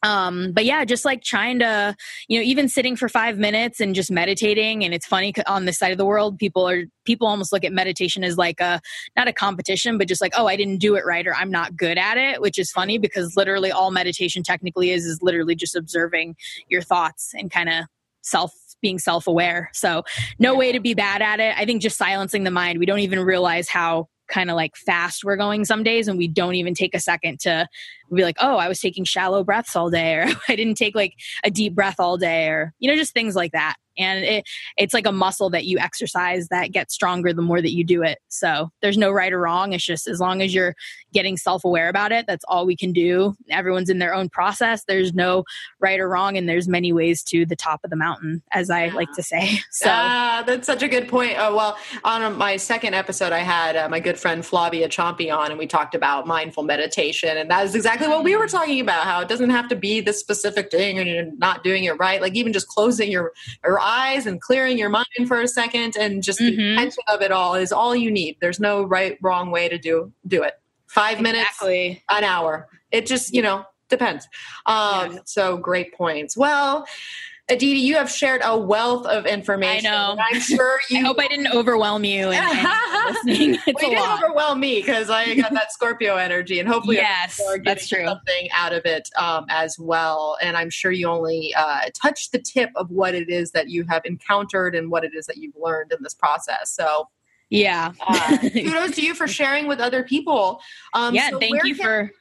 Um, but yeah, just like trying to, you know, even sitting for five minutes and just meditating. And it's funny, on this side of the world, people are, people almost look at meditation as like a, not a competition, but just like, oh, I didn't do it right, or I'm not good at it, which is funny because literally all meditation technically is, is literally just observing your thoughts and kind of self, being self-aware. So no way to be bad at it. I think just silencing the mind. We don't even realize how kind of like fast we're going some days, and we don't even take a second to be like, oh, I was taking shallow breaths all day, or I didn't take like a deep breath all day, or, you know, just things like that. And it it's like a muscle that you exercise that gets stronger the more that you do it. So there's no right or wrong. It's just as long as you're getting self-aware about it, that's all we can do. Everyone's in their own process. There's no right or wrong, and there's many ways to the top of the mountain, as I yeah. like to say. So uh, that's such a good point. Oh, well, on my second episode, I had uh, my good friend Flavia Ciampi on, and we talked about mindful meditation, and that is exactly what we were talking about. How it doesn't have to be this specific thing, and you're not doing it right. Like even just closing your your eyes. eyes and clearing your mind for a second, and just mm-hmm. the intention of it all is all you need. There's no right, wrong way to do do it. Five exactly. minutes, an hour. It just, you know, depends. Um, yeah. So great points. Well, Aditi, you have shared a wealth of information. I know. I'm sure you... I hope I didn't overwhelm you. And, and listening. It's well, you a didn't lot. Overwhelm me, because I got that Scorpio energy, and hopefully yes, are that's true. Something out of it um, as well. And I'm sure you only uh, touched the tip of what it is that you have encountered and what it is that you've learned in this process. So yeah. Uh, kudos to you for sharing with other people. Um, yeah, so thank you can- for...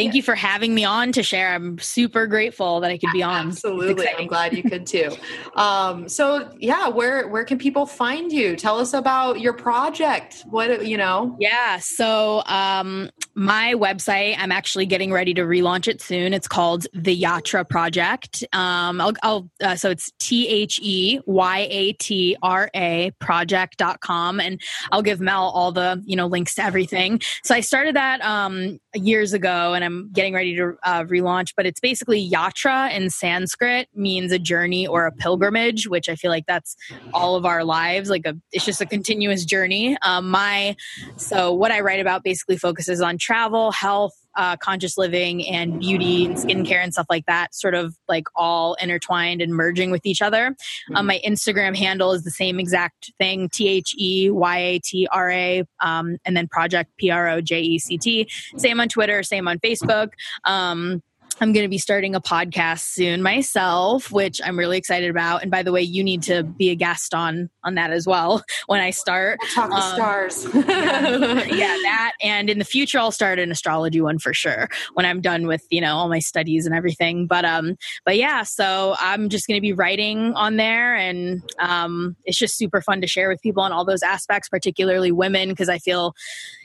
Thank you for having me on to share. I'm super grateful that I could be on. Absolutely. I'm glad you could too. Um, so yeah, where, where can people find you? Tell us about your project. What, you know? Yeah. So, um, My website, I'm actually getting ready to relaunch it soon. It's called The Yatra Project. Um, I'll, I'll uh, so it's T H E Y A T R A project dot com. And I'll give Mel all the, you know, links to everything. So I started that um, years ago and I'm getting ready to uh, relaunch, but it's basically Yatra in Sanskrit means a journey or a pilgrimage, which I feel like that's all of our lives. Like a, it's just a continuous journey. Um, my, so what I write about basically focuses on travel, health, uh, conscious living, and beauty and skincare and stuff like that, sort of like all intertwined and merging with each other. Um, my Instagram handle is the same exact thing, T H E Y A T R A, um, and then project, P R O J E C T. Same on Twitter, same on Facebook. Um, I'm going to be starting a podcast soon myself, which I'm really excited about. And by the way, you need to be a guest on on that as well when I start. We'll talk um, to stars. yeah, yeah, that. And in the future, I'll start an astrology one for sure when I'm done with, you know, all my studies and everything. But um, but yeah, so I'm just going to be writing on there, and um, it's just super fun to share with people on all those aspects, particularly women, because I feel,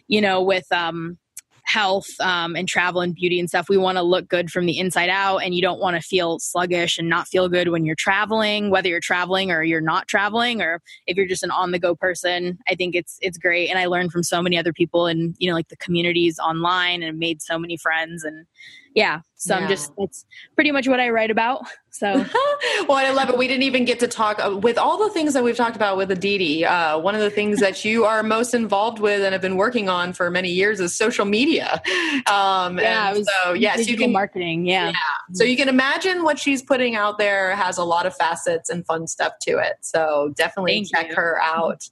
you know, with um. health um, and travel and beauty and stuff, we want to look good from the inside out, and you don't want to feel sluggish and not feel good when you're traveling, whether you're traveling or you're not traveling, or if you're just an on-the-go person. I think it's it's great, and I learned from so many other people in, you know, like the communities online, and made so many friends, and yeah. So yeah. I'm just, that's pretty much what I write about. So, well, I love it. We didn't even get to talk uh, with all the things that we've talked about with Aditi. Uh, one of the things that you are most involved with and have been working on for many years is social media. Um, yeah, and it was so yes, digital you can marketing. Yeah. yeah. So you can imagine what she's putting out there has a lot of facets and fun stuff to it. So definitely Thank check you. her out.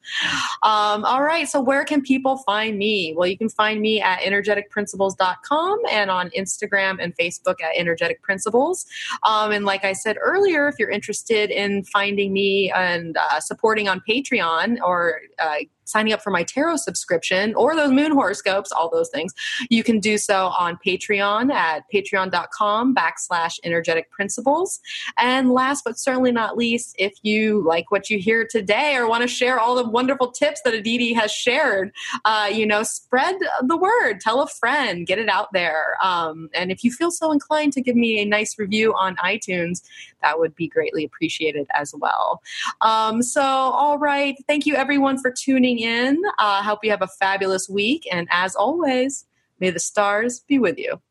Um, all right. So where can people find me? Well, you can find me at energetic principles dot com and on Instagram and Facebook at Energetic Principles. Um, and like I said earlier, if you're interested in finding me and uh, supporting on Patreon or uh, signing up for my tarot subscription or those moon horoscopes, all those things, you can do so on Patreon at patreon.com backslash energetic principles. And last but certainly not least, if you like what you hear today or want to share all the wonderful tips that Aditi has shared, uh, you know, spread the word, tell a friend, get it out there. Um, and if you feel so inclined to give me a nice review on iTunes, that would be greatly appreciated as well. Um, so, all right. Thank you everyone for tuning in. I uh, hope you have a fabulous week. And as always, may the stars be with you.